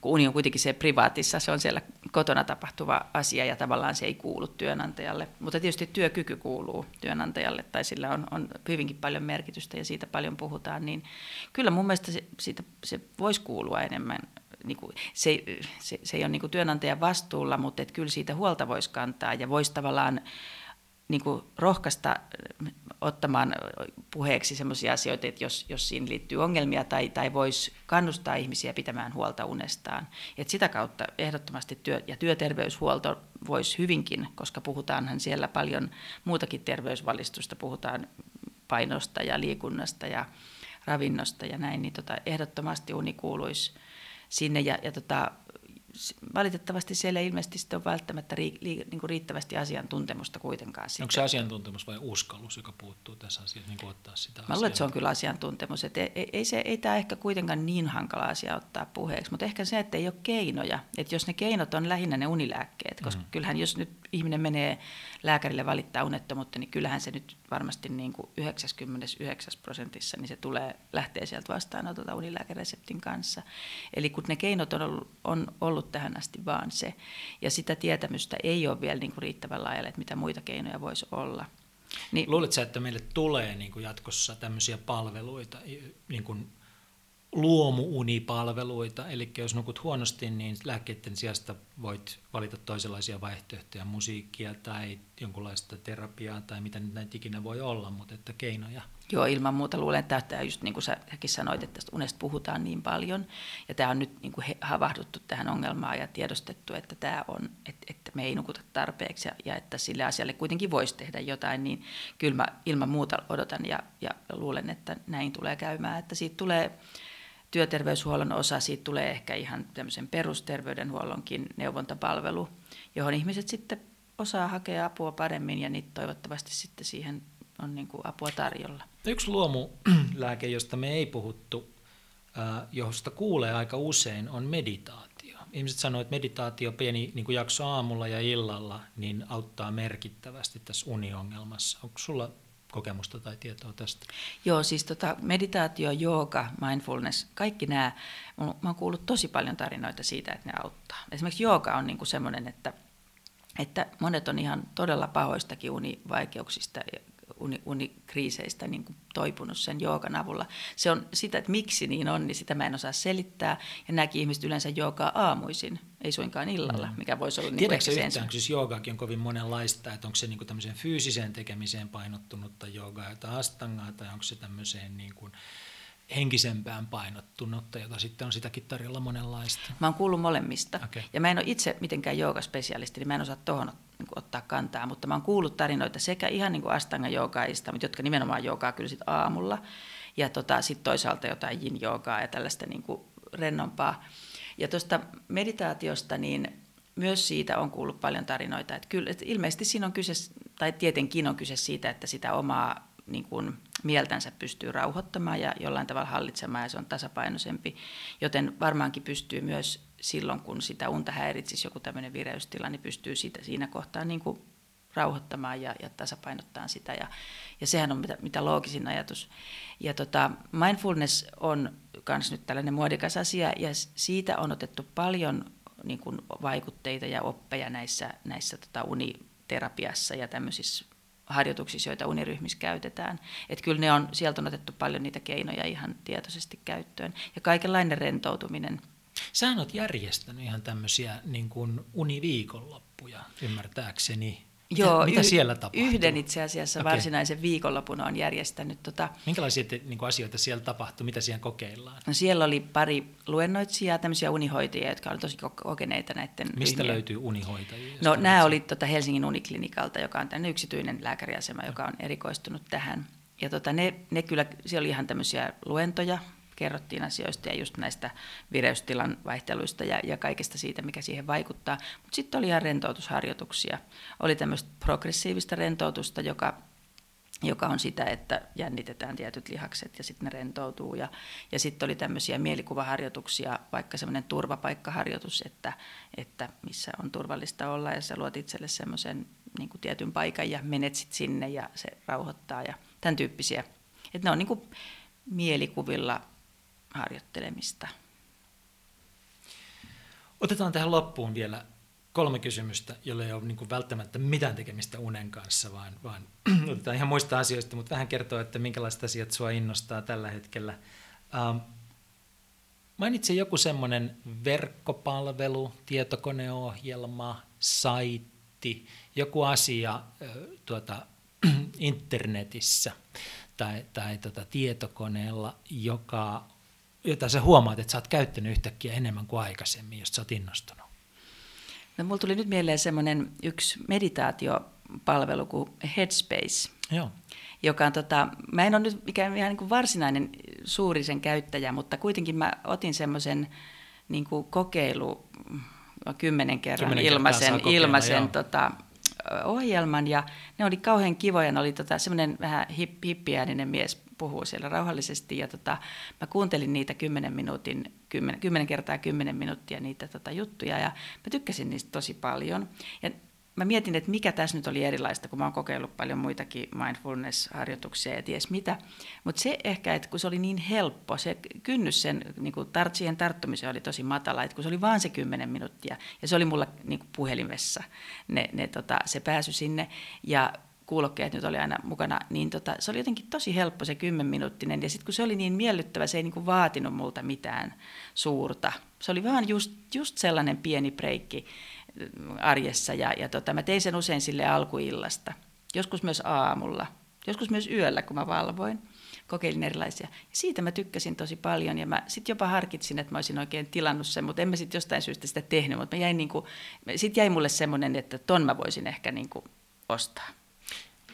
kun uni on kuitenkin se privaatissa, se on siellä kotona tapahtuva asia ja tavallaan se ei kuulu työnantajalle, mutta tietysti työkyky kuuluu työnantajalle tai sillä on hyvinkin paljon merkitystä ja siitä paljon puhutaan, niin kyllä mun mielestä se voisi kuulua enemmän. Se ei ole työnantajan vastuulla, mutta et kyllä siitä huolta voisi kantaa ja voisi tavallaan rohkaista ottamaan puheeksi sellaisia asioita, että jos siinä liittyy ongelmia tai voisi kannustaa ihmisiä pitämään huolta unestaan. Et sitä kautta ehdottomasti työterveyshuolto voisi hyvinkin, koska puhutaanhan siellä paljon muutakin terveysvalistusta, puhutaan painosta ja liikunnasta ja ravinnosta ja näin, niin ehdottomasti uni kuuluisi sinne ja valitettavasti siellä ilmeisesti sitten on välttämättä riittävästi asiantuntemusta kuitenkaan. Onko se asiantuntemus vai uskallus, joka puuttuu tässä asiassa, ottaa sitä asiaa? Mä luulen, että se on kyllä asiantuntemus. Ei tämä ehkä kuitenkaan niin hankala asia ottaa puheeksi, mutta ehkä se, että ei ole keinoja. Että jos ne keinot on lähinnä ne unilääkkeet, koska kyllähän jos nyt ihminen menee lääkärille valittaa unettomuutta, niin kyllähän se nyt varmasti niin kuin 99% niin se lähtee sieltä vastaanotolta unilääkäreseptin kanssa. Eli kun ne keinot on ollut tähän asti vaan se, ja sitä tietämystä ei ole vielä niin kuin riittävän laajalle, että mitä muita keinoja voisi olla. Niin, luuletko sä, että meille tulee niin kuin jatkossa tämmöisiä palveluita, niin kuin luomuunipalveluita, eli jos nukut huonosti, niin lääkkeiden sijasta voit valita toisenlaisia vaihtoehtoja, musiikkia tai jonkunlaista terapiaa tai mitä nyt näitä ikinä voi olla, mutta että keinoja. Joo, ilman muuta luulen, että tämä just niin kuin säkin sanoit, että tästä unesta puhutaan niin paljon ja tämä on nyt niin kuin havahduttu tähän ongelmaan ja tiedostettu, että tämä on, että me ei nukuta tarpeeksi ja että sille asialle kuitenkin voisi tehdä jotain, niin kyllä mä ilman muuta odotan ja luulen, että näin tulee käymään, että siitä tulee työterveyshuollon osa, siitä tulee ehkä ihan tämmöisen perusterveydenhuollonkin neuvontapalvelu, johon ihmiset sitten osaa hakea apua paremmin ja niitä toivottavasti sitten siihen on niin kuin apua tarjolla. Yksi luomulääke, josta me ei puhuttu, josta kuulee aika usein, on meditaatio. Ihmiset sanoo, että meditaatio pieni niin kuin jakso aamulla ja illalla niin auttaa merkittävästi tässä uniongelmassa. Onko sulla kokemusta tai tietoa tästä? Joo, siis meditaatio, jooga, mindfulness, kaikki nämä. Mä oon kuullut tosi paljon tarinoita siitä, että ne auttaa. Esimerkiksi jooga on niin kuin semmoinen, että monet on ihan todella pahoistakin univaikeuksista ja unikriiseistä niin kuin toipunut sen joogan avulla. Se on sitä, että miksi niin on, niin sitä mä en osaa selittää. Ja nämäkin ihmiset yleensä joogaa aamuisin, ei suinkaan illalla, mikä voisi olla... Tiedätkö sä yhtään, siis joogaakin on kovin monenlaista, että onko se niin kuin tämmöiseen fyysiseen tekemiseen painottunutta joogaa, jota astangaa, tai onko se tämmöiseen niin kuin henkisempään painottunutta, jota sitten on sitäkin tarjolla monenlaista? Mä oon kuullut molemmista. Okay. Ja mä en ole itse mitenkään joogaspesialisti, niin mä en osaa tuohon ottaa kantaa, mutta mä oon kuullut tarinoita sekä ihan niin kuin astanga-joogaajista, mutta jotka nimenomaan joogaa kyllä sit aamulla, ja sitten toisaalta jotain yin-joogaa ja tällaista niin kuin rennompaa. Ja tuosta meditaatiosta, niin myös siitä on kuullut paljon tarinoita, että kyllä, että ilmeisesti siinä on kyse, tai tietenkin on kyse siitä, että sitä omaa niin kuin mieltänsä pystyy rauhoittamaan ja jollain tavalla hallitsemaan, ja se on tasapainoisempi, joten varmaankin pystyy myös silloin, kun sitä unta häiritsisi joku tämmöinen vireystila, niin pystyy sitä siinä kohtaa niin kuin rauhoittamaan ja tasapainottaa sitä, ja sehän on mitä loogisin ajatus. Ja mindfulness on myös nyt tällainen muodikas asia, ja siitä on otettu paljon niin kuin vaikutteita ja oppeja näissä uniterapiassa ja tämmöisissä harjoituksissa, joita uniryhmissä käytetään. Että kyllä ne on, sieltä on otettu paljon niitä keinoja ihan tietoisesti käyttöön. Ja kaikenlainen rentoutuminen. Sähän olet järjestänyt ihan tämmöisiä niin kuin univiikonloppuja, ymmärtääkseni. Joo, mitä siellä tapahtuu? Yhden itse asiassa varsinaisen viikonlopun on järjestänyt. Minkälaisia niin kuin asioita siellä tapahtuu, mitä siellä kokeillaan? No siellä oli pari luennoitsijaa, tämmöisiä unihoitajia, jotka olivat tosi kokeneita näiden... Mistä ryhmien löytyy unihoitajia? No nämä olivat Helsingin uniklinikalta, joka on tämmöinen yksityinen lääkäriasema, joka on erikoistunut tähän. Ja ne kyllä, siellä oli ihan tämmöisiä luentoja, kerrottiin asioista ja just näistä vireystilan vaihteluista ja kaikesta siitä, mikä siihen vaikuttaa. Mutta sitten oli ihan rentoutusharjoituksia. Oli tämmöistä progressiivista rentoutusta, joka on sitä, että jännitetään tietyt lihakset ja sitten ne rentoutuu. Ja sitten oli tämmöisiä mielikuvaharjoituksia, vaikka semmoinen turvapaikkaharjoitus, että missä on turvallista olla ja sä luot itselle semmoisen niin kuin tietyn paikan ja menet sit sinne ja se rauhoittaa ja tämän tyyppisiä. Et ne on niin kuin mielikuvilla harjoittelemista. Otetaan tähän loppuun vielä 3 kysymystä, joilla ei ole niin kuin välttämättä mitään tekemistä unen kanssa, vaan otetaan ihan muista asioista, mutta vähän kertoo, että minkälaiset asiat sua innostaa tällä hetkellä. Mainitsin joku semmoinen verkkopalvelu, tietokoneohjelma, saitti, joku asia internetissä tai tietokoneella, jota sä huomaat, että sä oot käyttänyt yhtäkkiä enemmän kuin aikaisemmin, josta sä oot innostunut? No, mulla tuli nyt mieleen semmoinen yksi meditaatiopalvelu kuin Headspace. Joo. Joka on, mä en ole nyt mikään ihan niin kuin varsinainen suuri sen käyttäjä, mutta kuitenkin mä otin semmoisen niin kuin kokeilu 10 kertaa ilmaisen ohjelman, ja ne oli kauhean kivoja, ne oli semmoinen vähän hippiääninen mies puhuu siellä rauhallisesti, ja mä kuuntelin niitä 10 kertaa 10 minuuttia niitä juttuja, ja mä tykkäsin niistä tosi paljon, ja mä mietin, että mikä tässä nyt oli erilaista, kun mä oon kokeillut paljon muitakin mindfulness-harjoituksia ja ties mitä. Mutta se ehkä, että kun se oli niin helppo, se kynnys sen, niin kuin siihen tarttumiseen oli tosi matala, että kun se oli vaan se 10 minuuttia, ja se oli mulla niin kuin puhelimessa se pääsy sinne, ja kuulokkeet nyt oli aina mukana, niin se oli jotenkin tosi helppo se 10-minuuttinen, ja sitten kun se oli niin miellyttävä, se ei niin kuin vaatinut multa mitään suurta. Se oli vaan just sellainen pieni breikki arjessa, ja mä tein sen usein sille alkuillasta, joskus myös aamulla, joskus myös yöllä, kun mä valvoin, kokeilin erilaisia. Ja siitä mä tykkäsin tosi paljon, ja mä sitten jopa harkitsin, että mä olisin oikein tilannut sen, mutta en mä sitten jostain syystä sitä tehnyt, mutta sitten jäi mulle semmoinen, että ton mä voisin ehkä niin kuin ostaa.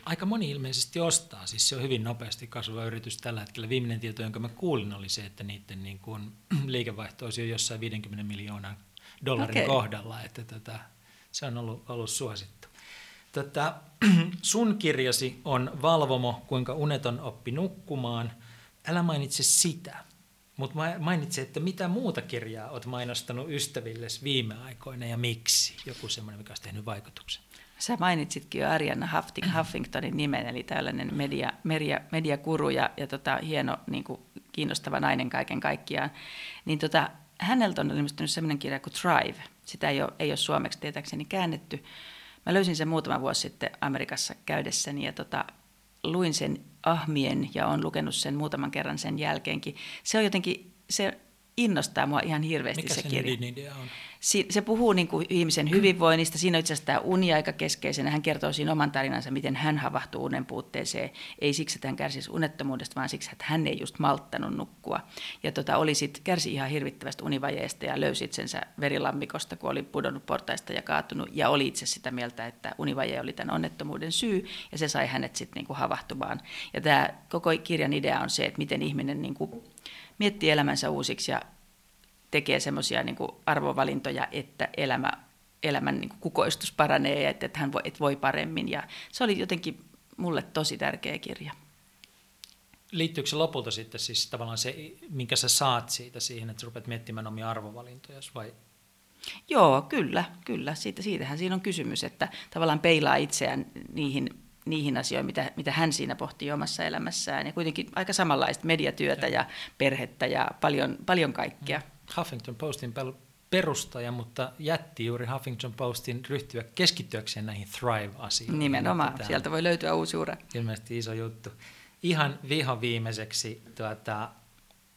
Aika moni ilmeisesti ostaa, siis se on hyvin nopeasti kasvava yritys tällä hetkellä. Viimeinen tieto, jonka mä kuulin, oli se, että niiden niin kuin liikevaihto olisi jo jossain $50 miljoonaa kohdalla, että se on ollut suosittu. Sun kirjasi on Valvomo, kuinka unet on oppi nukkumaan. Älä mainitse sitä, mutta mainitse, että mitä muuta kirjaa olet mainostanut ystävillesi viime aikoina ja miksi? Joku semmoinen, mikä olisi tehnyt vaikutuksen. Sä mainitsitkin jo Arianna Huffingtonin nimen, eli tällainen mediakuru ja hieno, niin kuin kiinnostava nainen kaiken kaikkiaan. Niin häneltä on ilmestynyt sellainen kirja kuin Thrive. Sitä ei ole suomeksi tietääkseni käännetty. Mä löysin sen muutama vuosi sitten Amerikassa käydessäni ja luin sen ahmien ja olen lukenut sen muutaman kerran sen jälkeenkin. Se on jotenkin... Se innostaa mua ihan hirveästi. Mikä se kirja. Idea on? Se puhuu niin kuin ihmisen hyvinvoinnista. Siinä on itse asiassa tämä uni aika keskeisenä. Hän kertoo siinä oman tarinansa, miten hän havahtuu unen puutteeseen. Ei siksi, että hän kärsisi unettomuudesta, vaan siksi, että hän ei just malttanut nukkua. Ja kärsi ihan hirvittävästä univajeesta ja löysi itsensä verilammikosta, kun oli pudonnut portaista ja kaatunut. Ja oli itse sitä mieltä, että univaje oli tämän onnettomuuden syy. Ja se sai hänet sitten niin kuin havahtumaan. Ja tämä koko kirjan idea on se, että miten ihminen... Niin kuin miettii elämänsä uusiksi ja tekee semmoisia niin kuin arvovalintoja, että elämän niin kuin kukoistus paranee ja että hän voi paremmin. Ja se oli jotenkin mulle tosi tärkeä kirja. Liittyykö se lopulta sitten siis tavallaan se, minkä sä saat siitä siihen, että sä rupeat miettimään omia arvovalintoja vai? Joo, kyllä. Siitähän siinä on kysymys, että tavallaan peilaa itseään niihin asioihin, mitä hän siinä pohtii omassa elämässään. Ja kuitenkin aika samanlaista mediatyötä ja perhettä ja paljon kaikkea. Huffington Postin perustaja, mutta jätti juuri Huffington Postin ryhtyä keskittyäkseen näihin Thrive-asioihin. Nimenomaan, sieltä voi löytyä uusi ura. Ilmeisesti iso juttu. Ihan vihoviimeiseksi,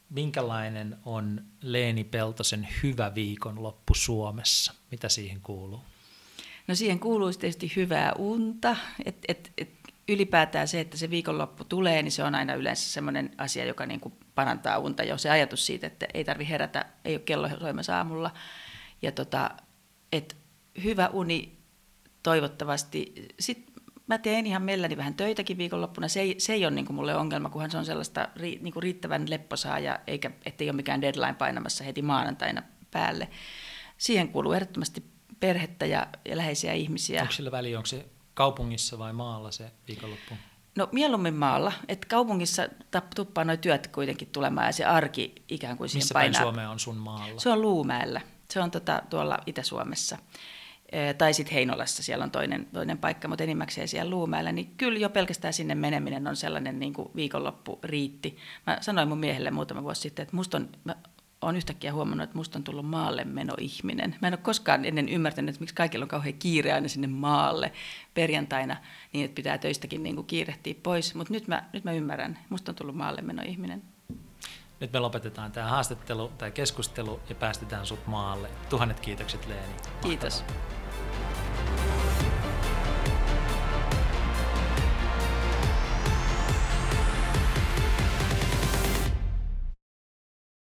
minkälainen on Leeni Peltosen hyvä viikonloppu Suomessa? Mitä siihen kuuluu? No siihen kuuluu tietysti hyvää unta, että ylipäätään se, että se viikonloppu tulee, niin se on aina yleensä semmoinen asia, joka niin kuin parantaa unta jo. Se ajatus siitä, että ei tarvitse herätä, ei ole kello soimassa aamulla. Ja että hyvä uni toivottavasti. Sitten mä teen ihan mielelläni vähän töitäkin viikonloppuna. Se ei ole niin kuin mulle ongelma, kunhan se on sellaista niin kuin riittävän lepposaa, eikä ettei ole mikään deadline painamassa heti maanantaina päälle. Siihen kuuluu ehdottomasti perhettä ja läheisiä ihmisiä. Onko sillä väliä, onko se kaupungissa vai maalla se viikonloppu? No mieluummin maalla, että kaupungissa tuppaa nuo työt kuitenkin tulemaan ja se arki ikään kuin siihen painaa. Missä päin Suomea on sun maalla? Se on Luumäellä, se on tuolla Itä-Suomessa tai sitten Heinolassa, siellä on toinen paikka, mutta enimmäkseen siellä Luumäellä, niin kyllä jo pelkästään sinne meneminen on sellainen niin kuin viikonloppuriitti. Mä sanoin mun miehelle muutama vuosi sitten, että olen yhtäkkiä huomannut, että musta on tullut maalle menoihminen. Mä en ole koskaan ennen ymmärtänyt, että miksi kaikilla on kauhean kiire aina sinne maalle perjantaina, niin että pitää töistäkin niin kuin kiirehtiä pois. Mutta nyt mä ymmärrän, musta on tullut maalle menoihminen. Nyt me lopetetaan tämä haastattelu tai keskustelu ja päästetään sut maalle. 1000 kiitokset, Leeni. Mahtavaa. Kiitos.